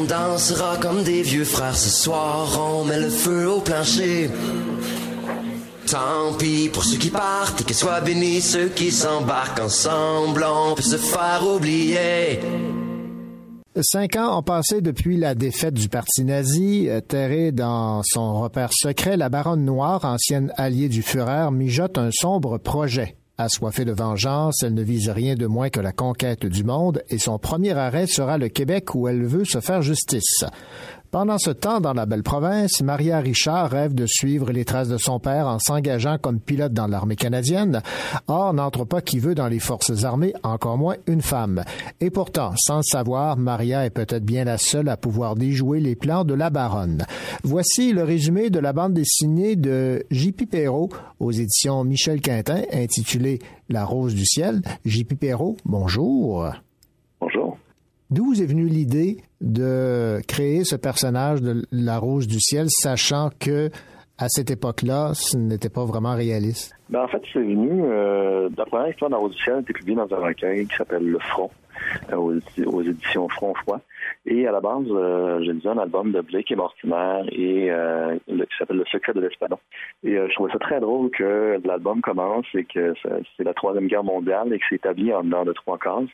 dansera comme des vieux frères ce soir, on met le feu au plancher. Tant pis pour ceux qui partent et que soient bénis ceux qui s'embarquent ensemble, on peut se faire oublier. 5 ans ont passé depuis la défaite du parti nazi. Terrée dans son repère secret, la baronne noire, ancienne alliée du Führer, mijote un sombre projet. Assoiffée de vengeance, elle ne vise rien de moins que la conquête du monde et son premier arrêt sera le Québec où elle veut se faire justice. Pendant ce temps, dans la belle province, Maria Richard rêve de suivre les traces de son père en s'engageant comme pilote dans l'armée canadienne. Or, n'entre pas qui veut dans les forces armées, encore moins une femme. Et pourtant, sans le savoir, Maria est peut-être bien la seule à pouvoir déjouer les plans de la baronne. Voici le résumé de la bande dessinée de J.P. Perrault aux éditions Michel Quintin, intitulée « La rose du ciel ». J.P. Perrault, bonjour. Bonjour. D'où vous est venue l'idée de créer ce personnage de la Rose du Ciel, sachant que à cette époque-là, ce n'était pas vraiment réaliste? Ben en fait, c'est venu... la première histoire de la Rose du Ciel a été publiée dans un recueil qui s'appelle Le Front, aux éditions Front-Froid. Et à la base, j'ai lu un album de Blake et Mortimer et, qui s'appelle Le Secret de l'Espadon. Et je trouvais ça très drôle que l'album commence et que c'est la Troisième Guerre mondiale et que c'est établi en dedans de 3 cases.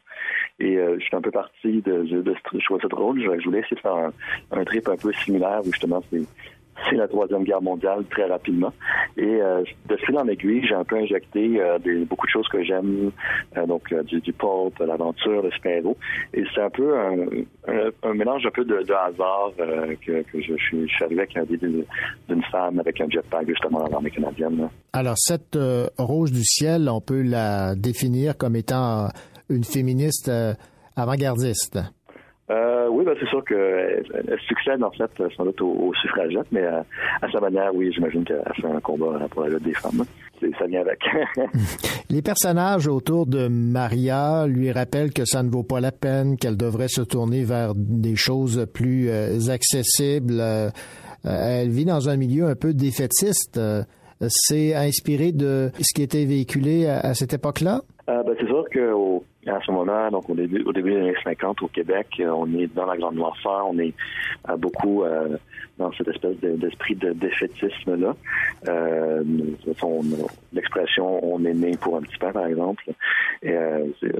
Et je suis un peu parti de je trouvais ça drôle. Je voulais essayer de faire un trip un peu similaire où justement c'est la Troisième Guerre mondiale très rapidement. Et de fil en aiguille, j'ai un peu injecté beaucoup de choses que j'aime, donc du pop, l'aventure, le super-héros. Et c'est un peu un mélange un peu de hasard que je suis arrivé avec un début d'une femme avec un jetpack justement dans l'armée canadienne. Là. Alors cette Rose du Ciel, on peut la définir comme étant une féministe avant-gardiste. Oui, ben c'est sûr qu'elle succède en fait sans doute aux suffragettes, mais à sa manière, oui, j'imagine qu'elle fait un combat pour la lutte des femmes. Ça vient avec. Les personnages autour de Maria lui rappellent que ça ne vaut pas la peine, qu'elle devrait se tourner vers des choses plus accessibles. Elle vit dans un milieu un peu défaitiste. C'est inspiré de ce qui était véhiculé à cette époque-là? C'est sûr que à ce moment, donc au début des années 50 au Québec, on est dans la grande noirceur, on est beaucoup dans cette espèce d'esprit de défaitisme-là. L'expression « on est né pour un petit pain », par exemple, et, c'est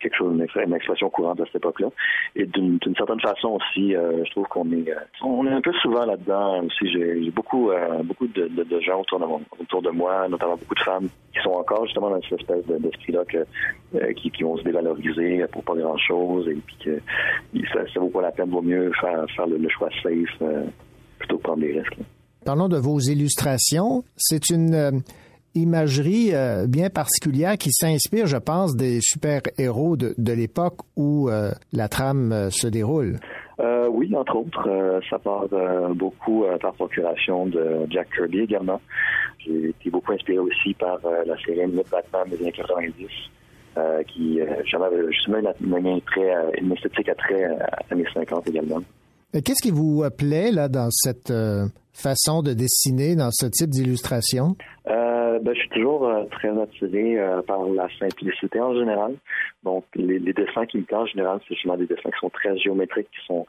quelque chose, une expression courante à cette époque-là. Et d'une certaine façon aussi, je trouve qu'on est un peu souvent là-dedans aussi. J'ai beaucoup de gens autour de moi, notamment beaucoup de femmes, qui sont encore justement dans cette espèce d'esprit-là qui vont se dévaloriser pour pas grand-chose et puis que ça vaut pas la peine, vaut mieux faire le choix safe plutôt que prendre des risques. Là. Parlons de vos illustrations. C'est une imagerie bien particulière qui s'inspire, je pense, des super-héros de l'époque où la trame se déroule. Oui, entre autres. Ça part beaucoup par procuration de Jack Kirby également. J'ai été beaucoup inspiré aussi par la série animée de Batman des années 90. Qui j'avais justement une esthétique à trait années 50 également. Qu'est-ce qui vous plaît là dans cette façon de dessiner, dans ce type d'illustration? Je suis toujours très attiré par la simplicité en général. Donc les dessins qui me plaisent en général, c'est justement des dessins qui sont très géométriques, qui sont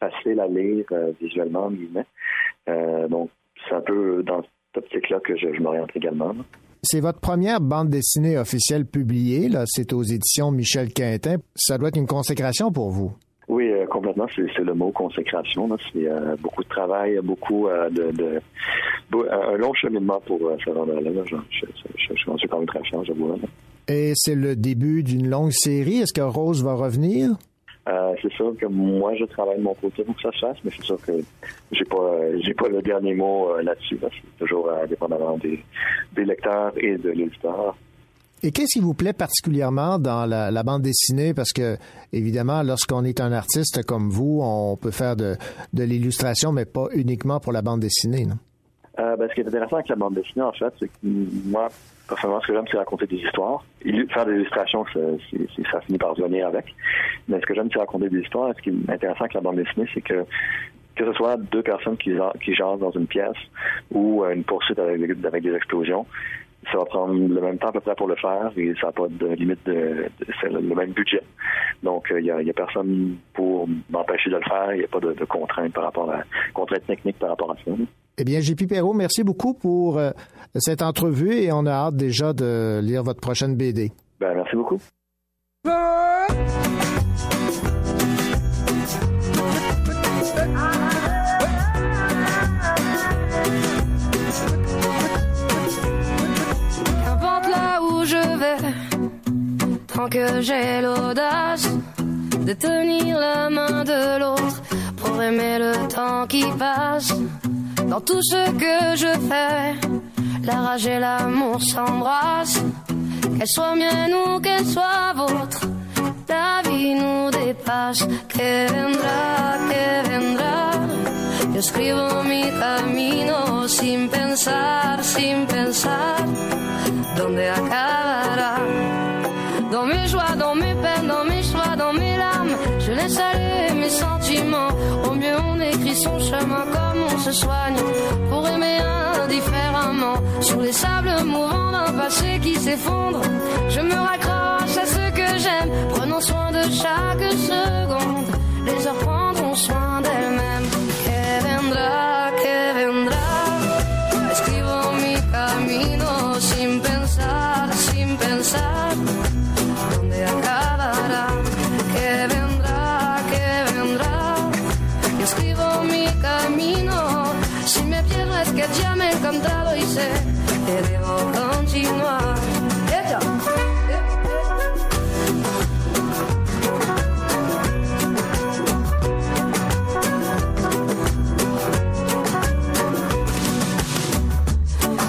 faciles à lire visuellement, en guillemets. Donc c'est un peu dans cette optique-là que je m'oriente également. Là. C'est votre première bande dessinée officielle publiée, là. C'est aux éditions Michel Quintin. Ça doit être une consécration pour vous. Oui, complètement. C'est le mot consécration. Là. C'est beaucoup de travail, beaucoup un long cheminement pour se rendre là. Je m'en suis quand même très fier, j'avoue. Là. Et c'est le début d'une longue série. Est-ce que Rose va revenir? C'est sûr que moi, je travaille de mon côté pour que ça se fasse, mais c'est sûr que j'ai pas le dernier mot là-dessus. Là. C'est toujours dépendamment des lecteurs et de l'éditeur. Et qu'est-ce qui vous plaît particulièrement dans la bande dessinée? Parce que, évidemment, lorsqu'on est un artiste comme vous, on peut faire de l'illustration, mais pas uniquement pour la bande dessinée, non? Ce qui est intéressant avec la bande dessinée, en fait, c'est que moi, personnellement, ce que j'aime, c'est raconter des histoires. Faire des illustrations, ça finit par venir avec. Mais ce que j'aime, c'est raconter des histoires. Ce qui est intéressant avec la bande dessinée, c'est que ce soit 2 personnes qui jasent dans une pièce ou une poursuite avec des explosions, ça va prendre le même temps à peu près pour le faire et ça n'a pas de limite c'est le même budget. Donc, il n'y a personne pour m'empêcher de le faire. Il n'y a pas de contrainte par rapport à contrainte technique par rapport à ça. Eh bien, J.P. Perrault, merci beaucoup pour cette entrevue et on a hâte déjà de lire votre prochaine BD. Ben, merci beaucoup. Qu'importe là où je vais, tant que j'ai l'audace de tenir la main de l'autre pour aimer le temps qui passe. Dans tout ce que je fais, la rage et l'amour s'embrassent. Qu'elle soit mienne ou qu'elle soit vôtre, la vie nous dépasse. Que vendrá, yo escribo mi camino sin pensar, donde acabará. Dans mes joies, dans mes peines, dans mes choix, dans mes larmes, je laisse aller mes sentiments. Au mieux on écrit son chemin comme on se soigne pour aimer indifféremment. Sur les sables mouvants d'un passé qui s'effondre, je me raccroche à ce que j'aime, prenant soin de chaque seconde. Les heures prendront soin d'elles-mêmes. Que vendrá, que vendrá. Escribo mi camino sin pensar, sin pensar. Que ya me he encontrado y sé que debo continuar.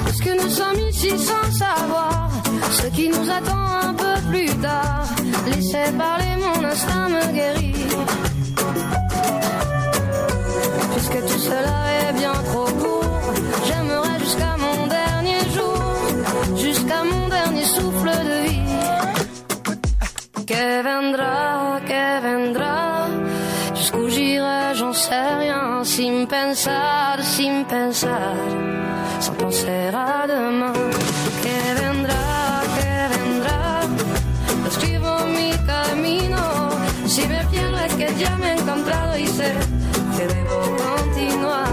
Parce que nous sommes ici sans savoir ce qui nous attend un peu plus tard. Laissez parler, mon instinct me guérit. Puisque tout cela est bien trop court, j'aimerais jusqu'à mon dernier jour, jusqu'à mon dernier souffle de vie. Que vendrá, jusqu'où j'irai, j'en sais rien. Sin pensar, sin pensar, sans penser à demain. Que vendrá, escribo mi camino. Si me pierdo es que ya me he encontrado y sé que debo continuar.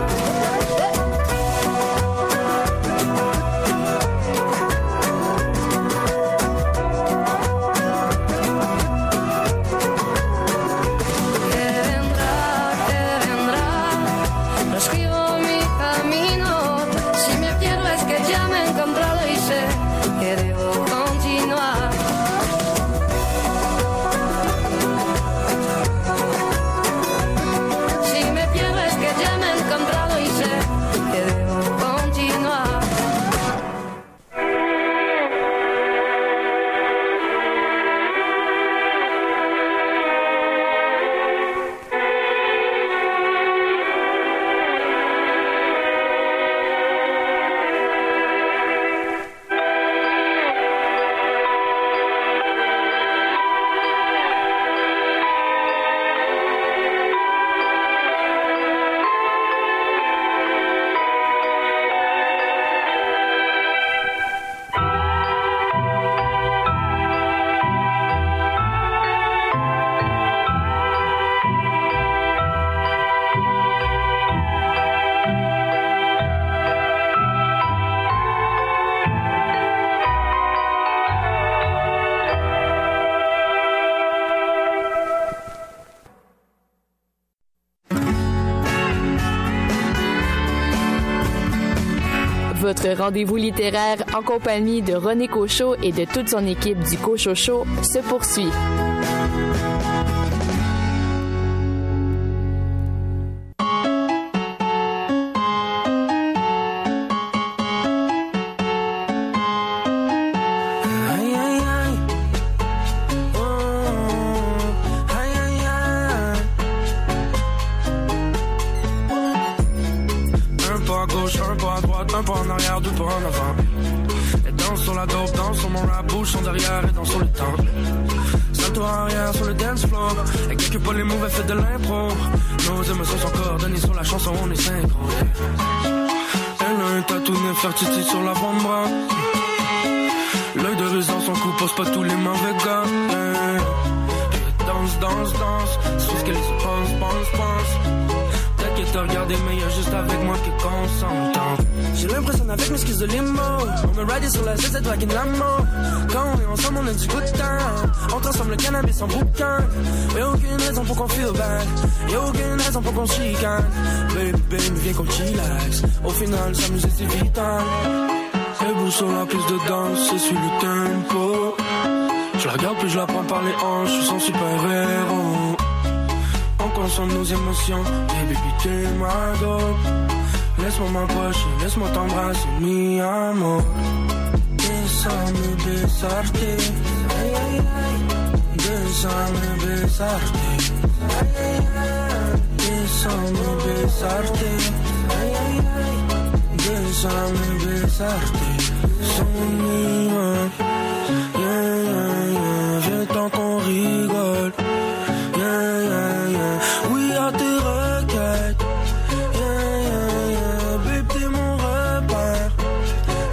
Votre rendez-vous littéraire en compagnie de René Cauchon et de toute son équipe du Cauchon Show se poursuit. Certitude sur l'avant-bras. L'œil de raisin sans coup pose pas tous les mauvais gars. Danse, danse, danse, c'est ce qu'elle se pense. T'inquiète à regarder, mais y'a juste avec moi que qu'on s'entend. J'ai l'impression avec mes skis de limo. On me ride sur la jet, cette vague de l'amour. Quand on est ensemble, on a du goût de temps. On transforme le cannabis en bouquin. Y'a aucune raison pour qu'on feel bad. Y'a aucune raison pour qu'on chicane. Baby, baby, viens qu'on chillaxe. Au final, s'amuser c'est vital. Les boussons, la plus de danse, c'est sur le tempo. Je la regarde puis je la prends par les hanches, je sens super héros. On consomme nos émotions, baby t'es ma dope. Laisse-moi m'approcher, laisse-moi t'embrasser, mi amor. Déjame besarte, déjame besarte, déjame besarte, déjame besarte. Son humain. Tant qu'on rigole, yeah, yeah, yeah. Oui à tes requêtes, yeah, yeah, yeah. Babe t'es mon repère,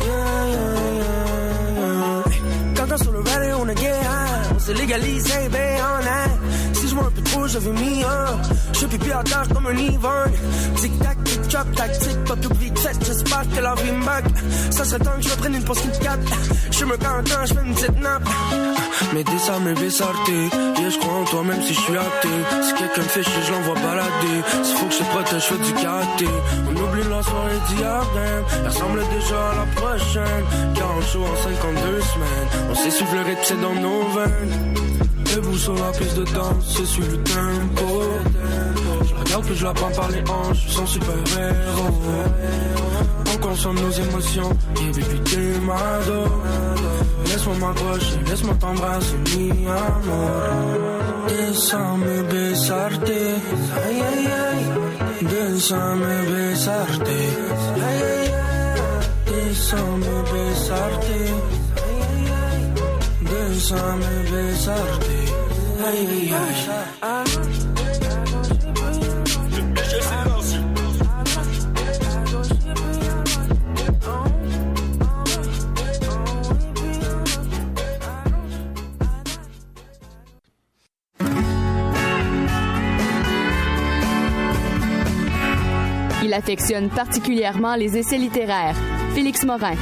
yeah, yeah, yeah. Quand sur le rallye on est gay, on s'est légalisé, babe on a. Si je vois un peu trop j'avais mis un, je pipi à tâche comme un Yvonne. Tic tac tic chop tactique, pas toute vitesse, j'espère que la vie me back. Ça serait temps que je prenne une pause qui me capte. Je me cantonne, je fais une petite nappe. Mais dis ça, mais besarte. Yeah, je crois en toi, même si je suis athée. Si quelqu'un me fait chier, je l'envoie balader. S'il faut que je protège, je fais du karaté. On oublie la soirée d'hier. Elle ressemble déjà à la prochaine. 40 jours en 52 semaines. On sait suivre le rythme, c'est dans nos veines. Les boussons, la piste de danse, c'est sur le tempo. Je la regarde, puis je la prends par les hanches. Je sens super héros. On consomme nos émotions. Et baby, t'es mado. Laisse-moi m'approcher, laisse-moi t'embrasser, mi amor. Déjame besarte, ay, ay, ay. Déjame besarte, ay, ay, ay. Déjame besarte, ay, ay, ay. Déjame besarte, ay, ay, ay. Il affectionne particulièrement les essais littéraires. Félix Morin.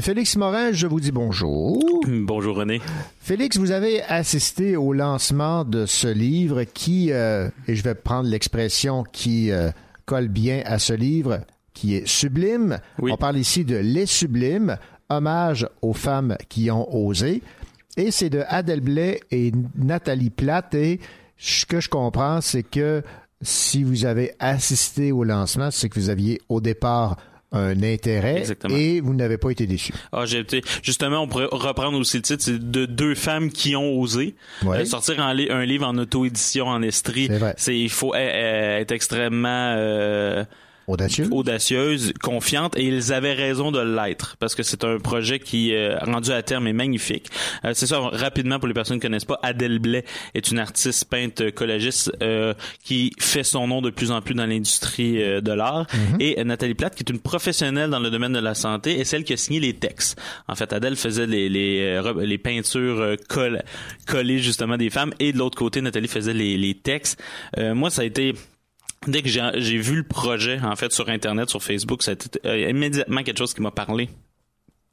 Félix Morin, je vous dis bonjour. Bonjour René. Félix, vous avez assisté au lancement de ce livre qui, et je vais prendre l'expression qui colle bien à ce livre, qui est sublime. Oui. On parle ici de Les Sublimes, hommage aux femmes qui ont osé. Et c'est de Adèle Blais et Nathalie Platé. Ce que je comprends, c'est que si vous avez assisté au lancement, c'est que vous aviez au départ un intérêt. Exactement. Et vous n'avez pas été déçu. Ah, j'ai été. Justement, on pourrait reprendre aussi le titre, c'est de deux femmes qui ont osé. Ouais. Sortir un livre en auto-édition en estrie, c'est il faut être extrêmement audacieuse, confiante, et ils avaient raison de l'être parce que c'est un projet qui rendu à terme est magnifique. C'est ça, rapidement pour les personnes qui ne connaissent pas, Adèle Blais est une artiste peinte collagiste qui fait son nom de plus en plus dans l'industrie de l'art, et Nathalie Platé qui est une professionnelle dans le domaine de la santé et celle qui a signé les textes. En fait, Adèle faisait les peintures collées justement des femmes, et de l'autre côté Nathalie faisait les textes. Moi, ça a été, dès que j'ai vu le projet, en fait, sur Internet, sur Facebook, ça a été immédiatement quelque chose qui m'a parlé.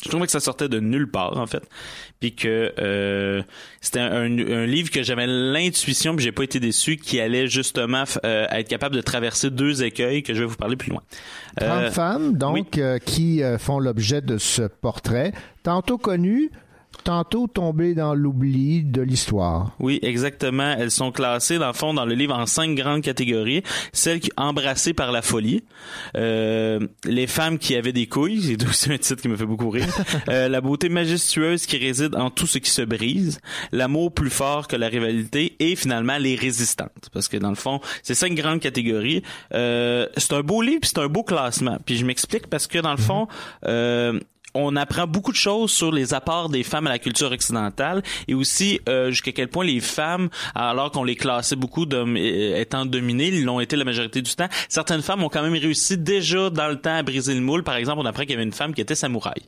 Je trouvais que ça sortait de nulle part, en fait. Puis que c'était un livre que j'avais l'intuition, puis j'ai pas été déçu, qui allait justement être capable de traverser deux écueils que je vais vous parler plus loin. 30 femmes, donc, oui, qui font l'objet de ce portrait, tantôt connu, tantôt tombées dans l'oubli de l'histoire. Oui, exactement. Elles sont classées, dans le fond, dans le livre, en 5 grandes catégories. Celles qui embrassées par la folie, les femmes qui avaient des couilles, c'est aussi un titre qui me fait beaucoup rire, la beauté majestueuse qui réside en tout ce qui se brise, l'amour plus fort que la rivalité, et finalement les résistantes. Parce que dans le fond, c'est 5 grandes catégories. C'est un beau livre, puis c'est un beau classement. Puis je m'explique parce que dans le fond, on apprend beaucoup de choses sur les apports des femmes à la culture occidentale et aussi jusqu'à quel point les femmes, alors qu'on les classait beaucoup étant dominées, ils l'ont été la majorité du temps. Certaines femmes ont quand même réussi déjà dans le temps à briser le moule. Par exemple, on apprend qu'il y avait une femme qui était samouraï.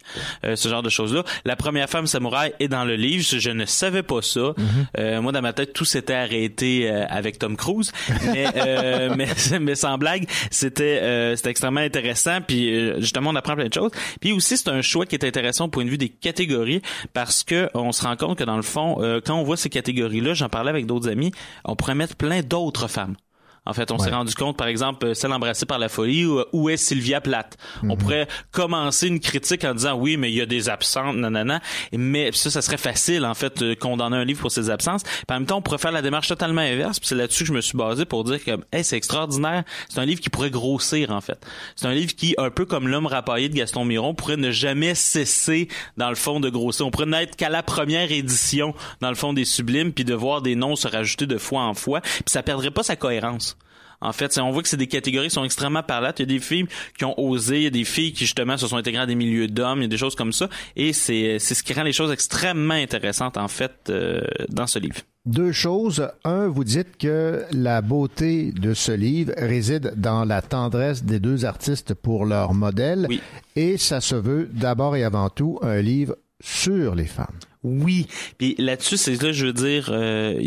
Ce genre de choses-là. La première femme samouraï est dans le livre. Je ne savais pas ça. Mm-hmm. Moi, dans ma tête, tout s'était arrêté avec Tom Cruise. Mais sans blague, c'était extrêmement intéressant. Puis justement, on apprend plein de choses. Puis aussi, c'est un choix qui est intéressant au point de vue des catégories parce que on se rend compte que dans le fond, quand on voit ces catégories-là, j'en parlais avec d'autres amis, on pourrait mettre plein d'autres femmes. En fait, on s'est rendu compte, par exemple, celle embrassée par la folie, où est Sylvia Plath? Mm-hmm. On pourrait commencer une critique en disant, oui, mais il y a des absentes, nanana. Mais ça serait facile, en fait, condamner un livre pour ses absences. Puis, en même temps, on pourrait faire la démarche totalement inverse. Puis c'est là-dessus que je me suis basé pour dire que, c'est extraordinaire. C'est un livre qui pourrait grossir, en fait. C'est un livre qui, un peu comme L'homme rapaillé de Gaston Miron, pourrait ne jamais cesser, dans le fond, de grossir. On pourrait n'être qu'à la première édition, dans le fond, des Sublimes, puis de voir des noms se rajouter de fois en fois. Puis ça perdrait pas sa cohérence. En fait, on voit que c'est des catégories qui sont extrêmement parlantes. Il y a des filles qui ont osé, il y a des filles qui, justement, se sont intégrées à des milieux d'hommes, il y a des choses comme ça. Et c'est ce qui rend les choses extrêmement intéressantes, en fait, dans ce livre. Deux choses. Un, vous dites que la beauté de ce livre réside dans la tendresse des deux artistes pour leur modèle. Oui. Et ça se veut d'abord et avant tout un livre sur les femmes. Oui. Puis là-dessus, c'est là, je veux dire, il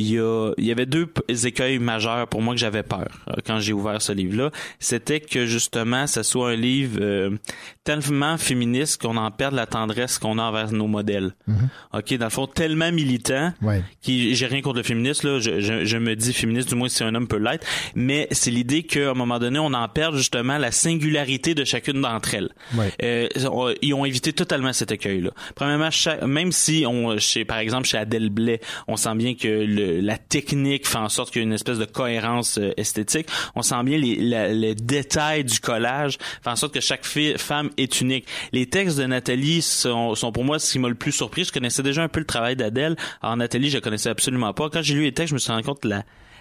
y avait deux écueils majeurs pour moi que j'avais peur quand j'ai ouvert ce livre-là. C'était que, justement, ça soit un livre tellement féministe qu'on en perde la tendresse qu'on a envers nos modèles. Mm-hmm. OK, dans le fond, tellement militant, qui, j'ai rien contre le féministe, là, je me dis féministe, du moins si un homme peut l'être, mais c'est l'idée qu'à un moment donné, on en perd, justement, la singularité de chacune d'entre elles. Ouais. Ils ont évité totalement cet écueil-là. Premièrement, même si, par exemple, chez Adèle Blais, on sent bien que la technique fait en sorte qu'il y a une espèce de cohérence esthétique. On sent bien les détails du collage, fait en sorte que chaque femme est unique. Les textes de Nathalie sont pour moi ce qui m'a le plus surpris. Je connaissais déjà un peu le travail d'Adèle. Alors Nathalie, je la connaissais absolument pas. Quand j'ai lu les textes, je me suis rendu compte de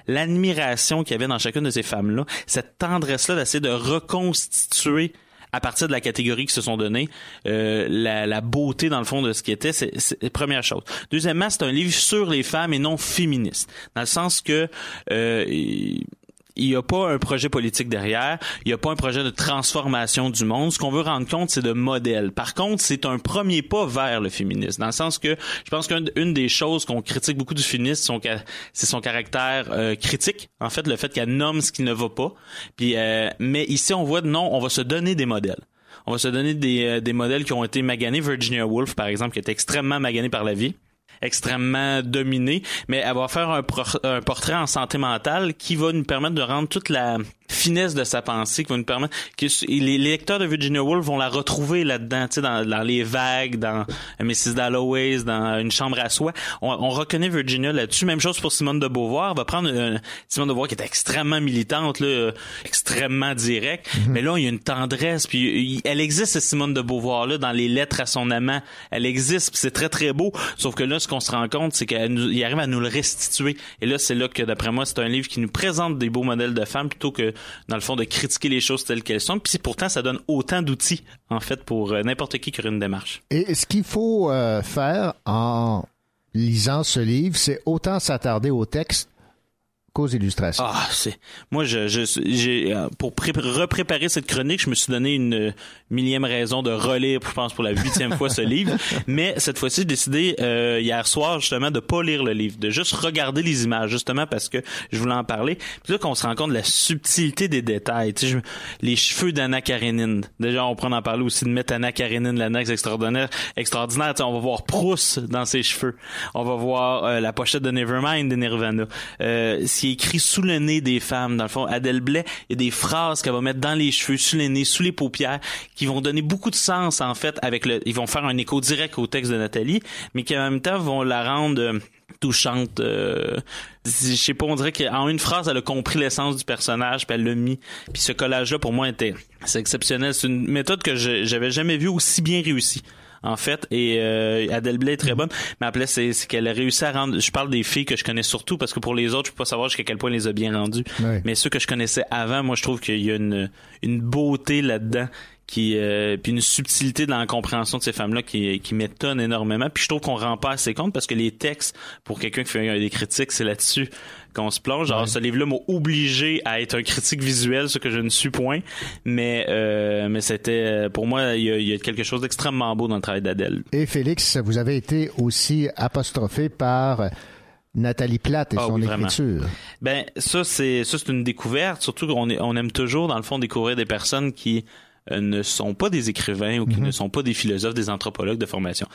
l'admiration qu'il y avait dans chacune de ces femmes-là, cette tendresse-là d'essayer de reconstituer à partir de la catégorie qui se sont données, la beauté dans le fond de ce qui était, c'est première chose. Deuxièmement, c'est un livre sur les femmes et non féministe, dans le sens que il n'y a pas un projet politique derrière, il n'y a pas un projet de transformation du monde. Ce qu'on veut rendre compte, c'est de modèles. Par contre, c'est un premier pas vers le féminisme, dans le sens que je pense qu'une des choses qu'on critique beaucoup du féminisme, c'est son caractère critique, en fait, le fait qu'elle nomme ce qui ne va pas. Puis, mais ici, on voit non, on va se donner des modèles. On va se donner des modèles qui ont été maganés. Virginia Woolf, par exemple, qui est extrêmement maganée par la vie, extrêmement dominée, mais elle va faire un portrait en santé mentale qui va nous permettre de rendre toute la finesse de sa pensée, qui va nous permettre que les lecteurs de Virginia Woolf vont la retrouver là-dedans, tu sais, dans Les Vagues, dans Mrs. Dalloway, dans Une chambre à soi. On reconnaît Virginia là-dessus. Même chose pour Simone de Beauvoir. Va prendre Simone de Beauvoir qui est extrêmement militante, là, extrêmement directe. Mm-hmm. Mais là, il y a une tendresse. Puis elle existe, cette Simone de Beauvoir là, dans Les Lettres à son amant. Elle existe. Puis c'est très très beau. Sauf que là, ce qu'on se rend compte, c'est qu'il arrive à nous le restituer. Et là, c'est là que, d'après moi, c'est un livre qui nous présente des beaux modèles de femmes plutôt que, dans le fond, de critiquer les choses telles qu'elles sont. Puis pourtant, ça donne autant d'outils, en fait, pour n'importe qui aurait une démarche. Et ce qu'il faut faire en lisant ce livre, c'est autant s'attarder au texte qu'aux illustrations. Ah, moi, pour repréparer cette chronique, je me suis donné une millième raison de relire, je pense, pour la 8e fois ce livre. Mais cette fois-ci, j'ai décidé hier soir, justement, de pas lire le livre, de juste regarder les images, justement, parce que je voulais en parler. Puis là, qu'on se rend compte de la subtilité des détails. Tu sais, les cheveux d'Anna Karenine. Déjà, on prend en parler aussi de mettre Anna Karenine, l'annexe extraordinaire. Tu sais, on va voir Proust dans ses cheveux. On va voir la pochette de Nevermind de Nirvana. Écrit sous le nez des femmes, dans le fond. Adèle Blais, il y a des phrases qu'elle va mettre dans les cheveux, sous les nez, sous les paupières, qui vont donner beaucoup de sens, en fait, ils vont faire un écho direct au texte de Nathalie, mais qui, en même temps, vont la rendre touchante. Je sais pas, on dirait qu'en une phrase, elle a compris l'essence du personnage, puis elle l'a mis. Puis ce collage-là, pour moi, c'est exceptionnel. C'est une méthode que j'avais jamais vue aussi bien réussie, en fait, et Adèle Blais est très bonne, mais après c'est qu'elle a réussi à rendre, je parle des filles que je connais surtout, parce que pour les autres, je peux pas savoir jusqu'à quel point elle les a bien rendues, oui. Mais ceux que je connaissais avant, moi je trouve qu'il y a une beauté là-dedans qui puis une subtilité dans la compréhension de ces femmes-là qui m'étonne énormément. Puis je trouve qu'on rend pas assez compte parce que les textes, pour quelqu'un qui fait des critiques, c'est là-dessus qu'on se plonge. Alors, ce livre-là m'a obligé à être un critique visuel, ce que je ne suis point. Mais c'était, pour moi, il y a quelque chose d'extrêmement beau dans le travail d'Adèle. Et Félix, vous avez été aussi apostrophé par Nathalie Platé et son écriture. Ben, ça, c'est une découverte. Surtout qu'on aime toujours, dans le fond, découvrir des personnes qui ne sont pas des écrivains ou qui ne sont pas des philosophes, des anthropologues de formation.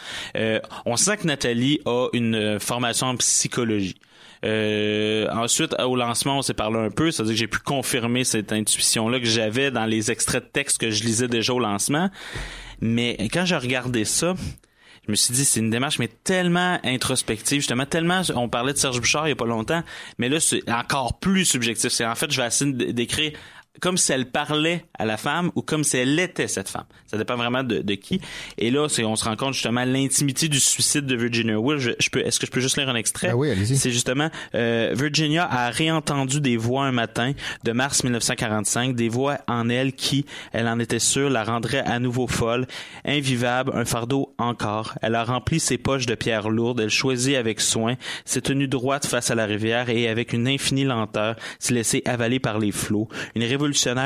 On sent que Nathalie a une formation en psychologie. Ensuite, au lancement, on s'est parlé un peu, c'est-à-dire que j'ai pu confirmer cette intuition-là que j'avais dans les extraits de texte que je lisais déjà au lancement. Mais quand j'ai regardé ça, je me suis dit, c'est une démarche, mais tellement introspective, justement, tellement, on parlait de Serge Bouchard il y a pas longtemps, mais là, c'est encore plus subjectif. C'est, en fait, je vais essayer d'écrire comme si elle parlait à la femme ou comme si elle était cette femme. Ça dépend vraiment de qui. Et là, on se rend compte justement l'intimité du suicide de Virginia Woolf. Est-ce que je peux juste lire un extrait? Ah oui, allez-y. C'est justement Virginia a réentendu des voix un matin de mars 1945, des voix en elle qui, elle en était sûre, la rendraient à nouveau folle, invivable, un fardeau encore. Elle a rempli ses poches de pierres lourdes, elle choisit avec soin, s'est tenue droite face à la rivière et avec une infinie lenteur s'est laissée avaler par les flots. Une révolutionnaire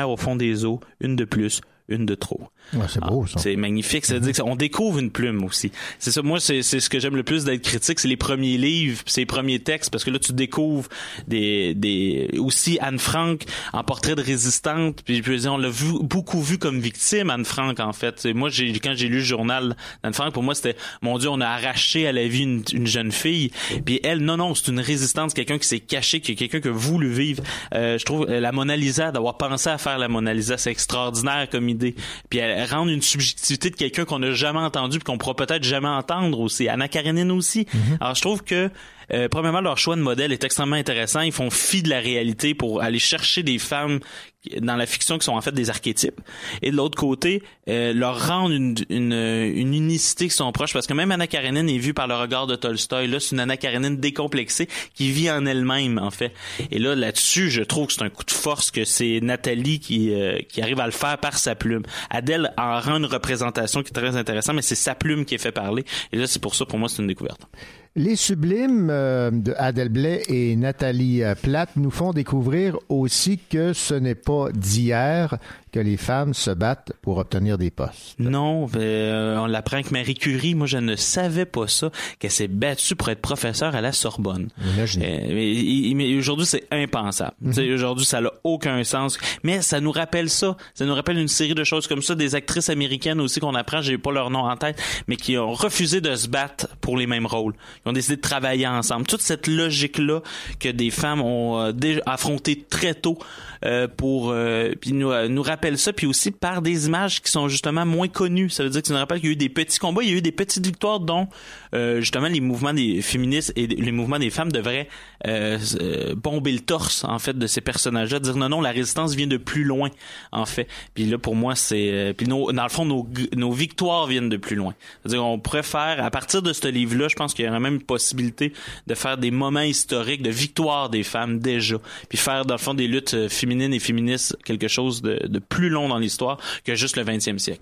au fond des eaux, une de plus, une de trop. Ouais, c'est beau, ça. C'est magnifique. Ça veut dire qu'on découvre une plume aussi. C'est ça. Moi, c'est ce que j'aime le plus d'être critique, c'est les premiers livres, c'est les premiers textes, parce que là, tu découvres aussi Anne Frank en portrait de résistante. Puis je veux dire, on l'a beaucoup vu comme victime, Anne Frank, en fait. Et moi, quand j'ai lu le journal d'Anne Frank, pour moi, c'était, mon Dieu, on a arraché à la vie une jeune fille. Puis elle, non, c'est une résistante, c'est quelqu'un qui s'est caché, qui est quelqu'un qui a voulu vivre. Je trouve la Mona Lisa, d'avoir pensé à faire la Mona Lisa, c'est extraordinaire comme idée. Puis elle rendre une subjectivité de quelqu'un qu'on n'a jamais entendu puis qu'on pourra peut-être jamais entendre aussi. Anna Karenine aussi. Alors, je trouve que premièrement, leur choix de modèle est extrêmement intéressant. Ils font fi de la réalité pour aller chercher des femmes dans la fiction qui sont en fait des archétypes. Et de l'autre côté, leur rendre une unicité qui sont proches, parce que même Anna Karenine est vue par le regard de Tolstoï. Là, c'est une Anna Karenine décomplexée qui vit en elle-même, en fait. Et là-dessus, je trouve que c'est un coup de force que c'est Nathalie qui arrive à le faire par sa plume. Adèle en rend une représentation qui est très intéressante, mais c'est sa plume qui est fait parler. Et là, c'est pour ça, pour moi, c'est une découverte. Les Sublimes de Adèle Blais et Nathalie Platé nous font découvrir aussi que ce n'est pas d'hier que les femmes se battent pour obtenir des postes. Non, on l'apprend que Marie Curie, moi je ne savais pas ça, qu'elle s'est battue pour être professeure à la Sorbonne. Mais aujourd'hui, c'est impensable. Aujourd'hui, ça n'a aucun sens. Mais ça nous rappelle ça. Ça nous rappelle une série de choses comme ça, des actrices américaines aussi qu'on apprend, j'ai pas leur nom en tête, mais qui ont refusé de se battre pour les mêmes rôles. Ils ont décidé de travailler ensemble. Toute cette logique-là que des femmes ont affrontée très tôt pour puis nous rappelle ça, puis aussi par des images qui sont justement moins connues. Ça veut dire que ça nous rappelle qu'il y a eu des petits combats, il y a eu des petites victoires dont justement les mouvements des féministes et les mouvements des femmes devraient bomber le torse, en fait, de ces personnages-là, dire non, la résistance vient de plus loin, en fait. Puis là, pour moi, c'est... puis dans le fond, nos victoires viennent de plus loin. C'est-à-dire qu'on pourrait faire, à partir de ce livre-là, je pense qu'il y aurait même une possibilité de faire des moments historiques de victoire des femmes déjà, puis faire dans le fond des luttes féminines et féministes quelque chose de plus long dans l'histoire que juste le 20e siècle.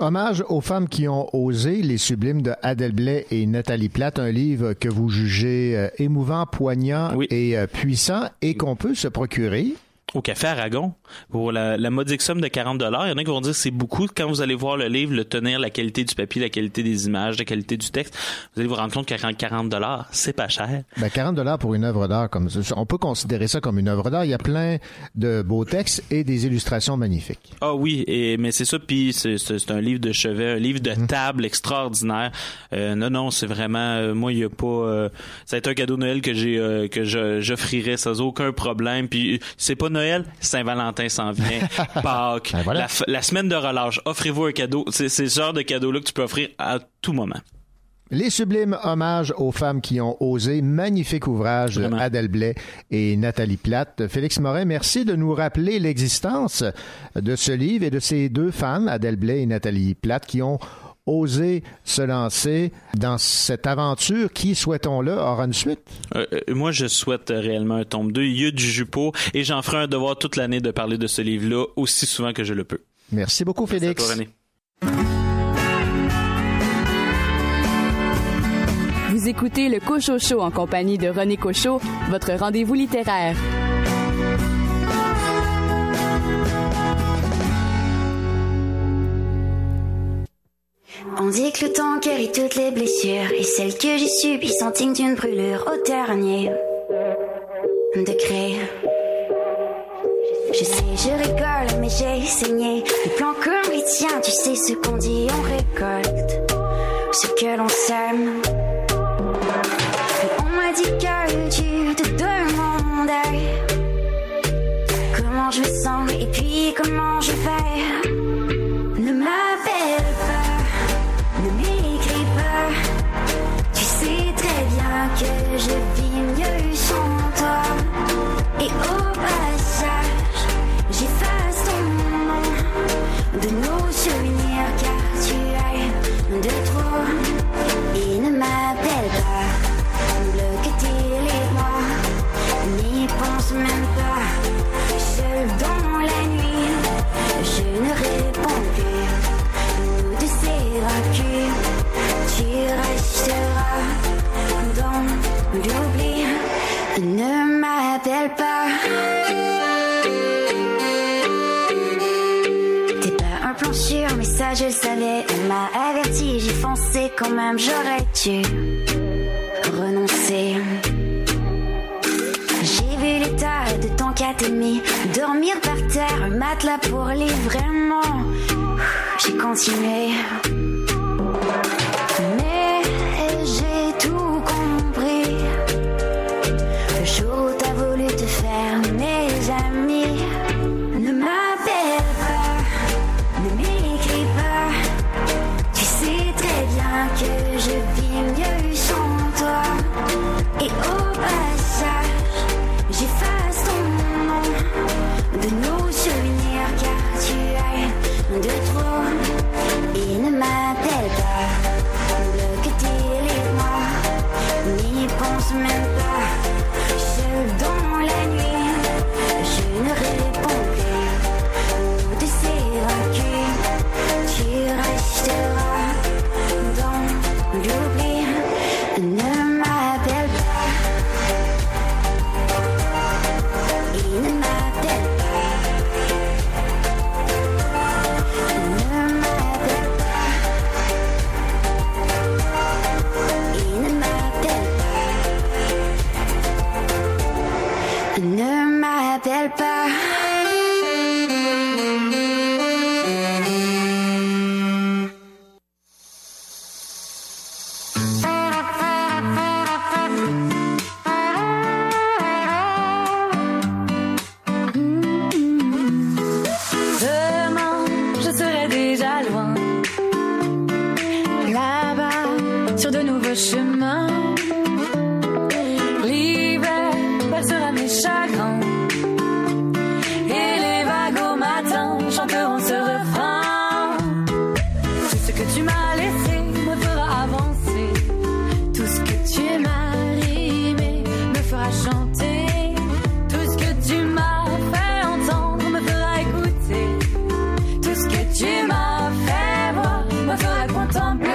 Hommage aux femmes qui ont osé, Les Sublimes de Adèle Blais et Nathalie Platé, un livre que vous jugez émouvant, poignant et puissant, et qu'on peut se procurer au Café Aragon pour la modique somme de $40. Il y en a qui vont dire que c'est beaucoup. Quand vous allez voir le livre, le tenir, la qualité du papier, la qualité des images, la qualité du texte, vous allez vous rendre compte que $40, c'est pas cher. Ben, $40 pour une œuvre d'art comme ça. On peut considérer ça comme une œuvre d'art. Il y a plein de beaux textes et des illustrations magnifiques. Ah oui, mais c'est ça. Puis c'est un livre de chevet, un livre de table extraordinaire. Non, c'est vraiment... moi, il n'y a pas... ça a été un cadeau de Noël que j'offrirais sans aucun problème. Puis c'est pas Noël, Saint-Valentin s'en vient, Pâques, ben voilà. La semaine de relâche, offrez-vous un cadeau. C'est ce genre de cadeau-là que tu peux offrir à tout moment. Les Sublimes, hommage aux femmes qui ont osé, magnifique ouvrage d'Adèle Blais et Nathalie Platé. Félix Morin, merci de nous rappeler l'existence de ce livre et de ces deux femmes, Adèle Blais et Nathalie Platé, qui ont oser se lancer dans cette aventure qui, souhaitons-le, aura une suite. Moi, je souhaite réellement un tome 2. Il y a du jus pour, et j'en ferai un devoir toute l'année de parler de ce livre-là aussi souvent que je le peux. Merci beaucoup, Félix. Merci à toi, René. Vous écoutez le Cocho Show en compagnie de René Cauchon, votre rendez-vous littéraire. On dit que le temps guérit toutes les blessures, et celles que j'ai subies sont dignes d'une brûlure au dernier degré. Je sais, je rigole, mais j'ai saigné. Les plans comme les tiens, tu sais ce qu'on dit, on récolte ce que l'on sème. Dit que tu te demandais comment je me sens et puis comment je vais. Ne m'appelle pas, ne m'écris pas. Tu sais très bien que je vis mieux sans toi. Et au passage, j'efface ton nom de nos souvenirs car tu es de trop. Et ne m'appelle pas. Pense même pas, seul dans la nuit, je ne réponds plus. Nous deux s'évacuer, tu resteras dans l'oubli. Ne m'appelle pas. T'es pas un plan sûr, mais ça je le savais. Elle m'a averti, j'ai foncé quand même, j'aurais dû renoncer. De temps qu'à t'aimer, dormir par terre, un matelas pour les vraiment. J'ai continué, mais j'ai tout compris. Le jour où t'as voulu te faire mes amis, ne m'appelle pas, ne m'écris pas. Tu sais très bien que je vis mieux sans toi. Et au passage, j'efface ton nom de nos souvenirs car tu es de trop. Et ne m'appelle pas, le que t'es-moi, n'y pense même pas. Seul dans la nuit, je ne réponds plus. De ces recueils, tu resteras dans l'oubli. Ne m'appelle pas. Ne m'appelle pas. Demain, je serai déjà loin. Là-bas, sur de nouveaux chemins. Chagrin. Et les vagues au matin chanteront ce refrain. Tout ce que tu m'as laissé me fera avancer. Tout ce que tu m'as rimé me fera chanter. Tout ce que tu m'as fait entendre me fera écouter. Tout ce que tu m'as fait voir me fera contempler.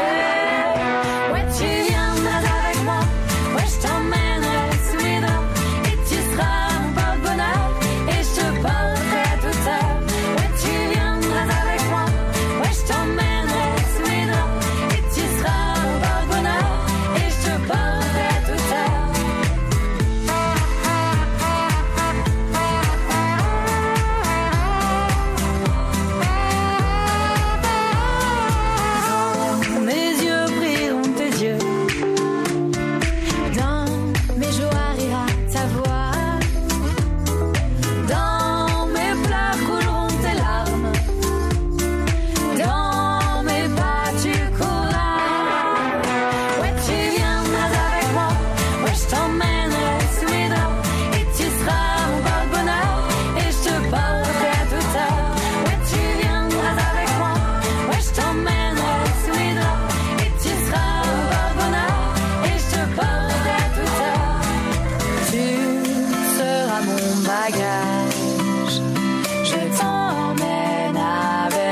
Bagage, je t'emmène avec.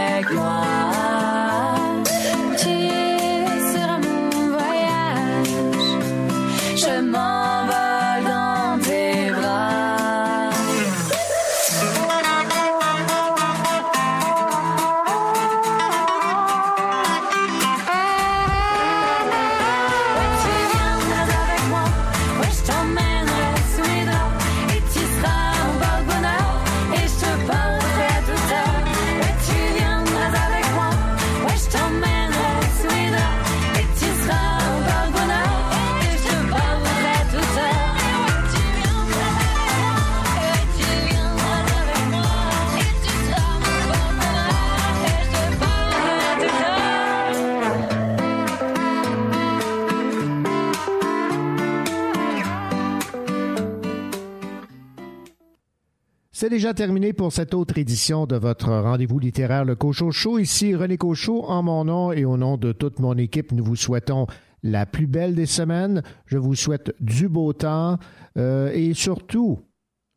C'est déjà terminé pour cette autre édition de votre rendez-vous littéraire Le Cauchon Show. Ici René Cauchon, en mon nom et au nom de toute mon équipe, nous vous souhaitons la plus belle des semaines. Je vous souhaite du beau temps et surtout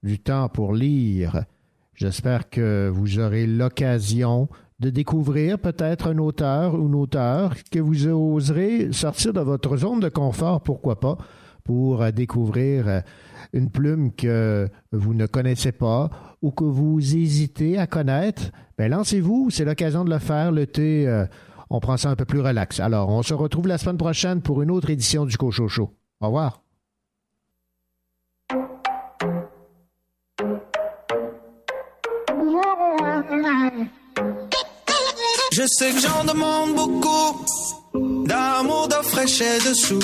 du temps pour lire. J'espère que vous aurez l'occasion de découvrir peut-être un auteur ou une auteure que vous oserez sortir de votre zone de confort, pourquoi pas, pour découvrir une plume que vous ne connaissez pas ou que vous hésitez à connaître. Bien, lancez-vous, c'est l'occasion de le faire. L'été, on prend ça un peu plus relax. Alors, on se retrouve la semaine prochaine pour une autre édition du Cauchon Show. Au revoir. Je sais que j'en demande beaucoup, d'amour, de fraîche et de sous.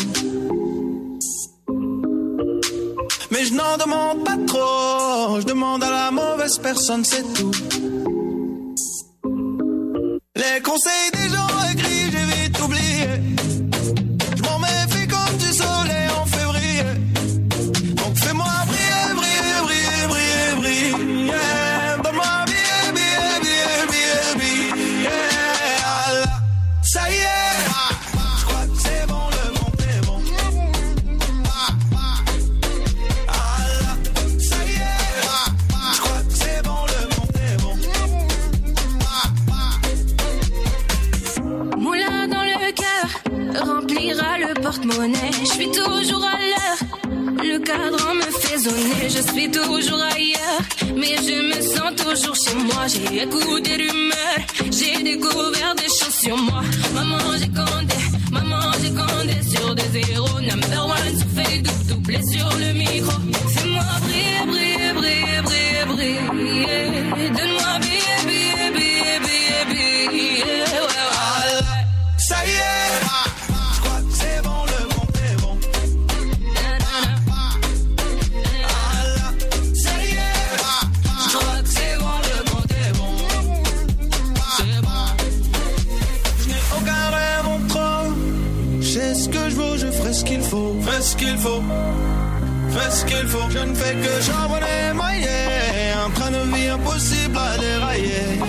Mais je n'en demande pas trop, je demande à la mauvaise personne, c'est tout. Les conseils des gens aigris, j'ai vite oublié. Je m'en méfie comme du soleil en février. Donc fais-moi briller, briller, briller, briller, briller. Donne-moi billet, billet, billet, billet, billet. Ça y est, je crois que c'est bon, le monde est bon. Ça y est, je crois que c'est bon, le monde est bon. Moulin dans le cœur remplira le porte-monnaie. Je suis toujours à l'heure, le cadran me fait zoner. Je suis toujours ailleurs, mais je me sens toujours chez moi. J'ai écouté des rumeurs, j'ai découvert des choses sur moi. Maman j'ai compté sur des zéros. Number one sur Facebook, doublé sur le micro. Fais-moi briller, briller, briller, briller, briller. Donne-moi billet, billet, billet, billet, billet. Ouais, ouais. Ça y est. Fais ce qu'il faut, fais ce qu'il faut. Je ne fais que charbonner, mailler. Un train de vie impossible à dérailler.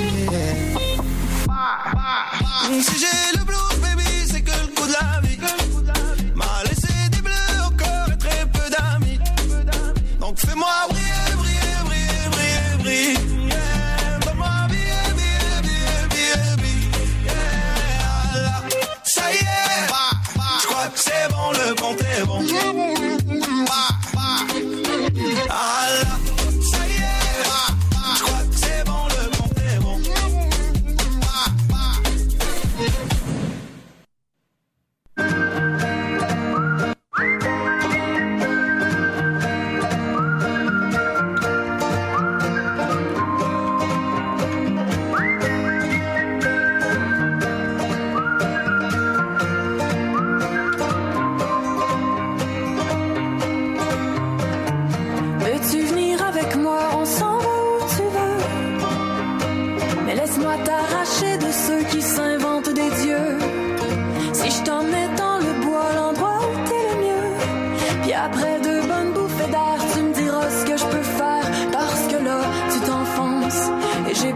Si j'ai le blues, baby, c'est que le coup de la vie m'a laissé des bleus au corps et très peu d'amis. Donc fais-moi briller, briller, briller, briller, briller. Donne-moi billet, billet, billet, billet, billet. Ça y est, je crois que c'est bon, le bon est bon. Ah là, ça y est, je crois que c'est bon, le bon est bon.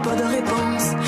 Pas de réponse.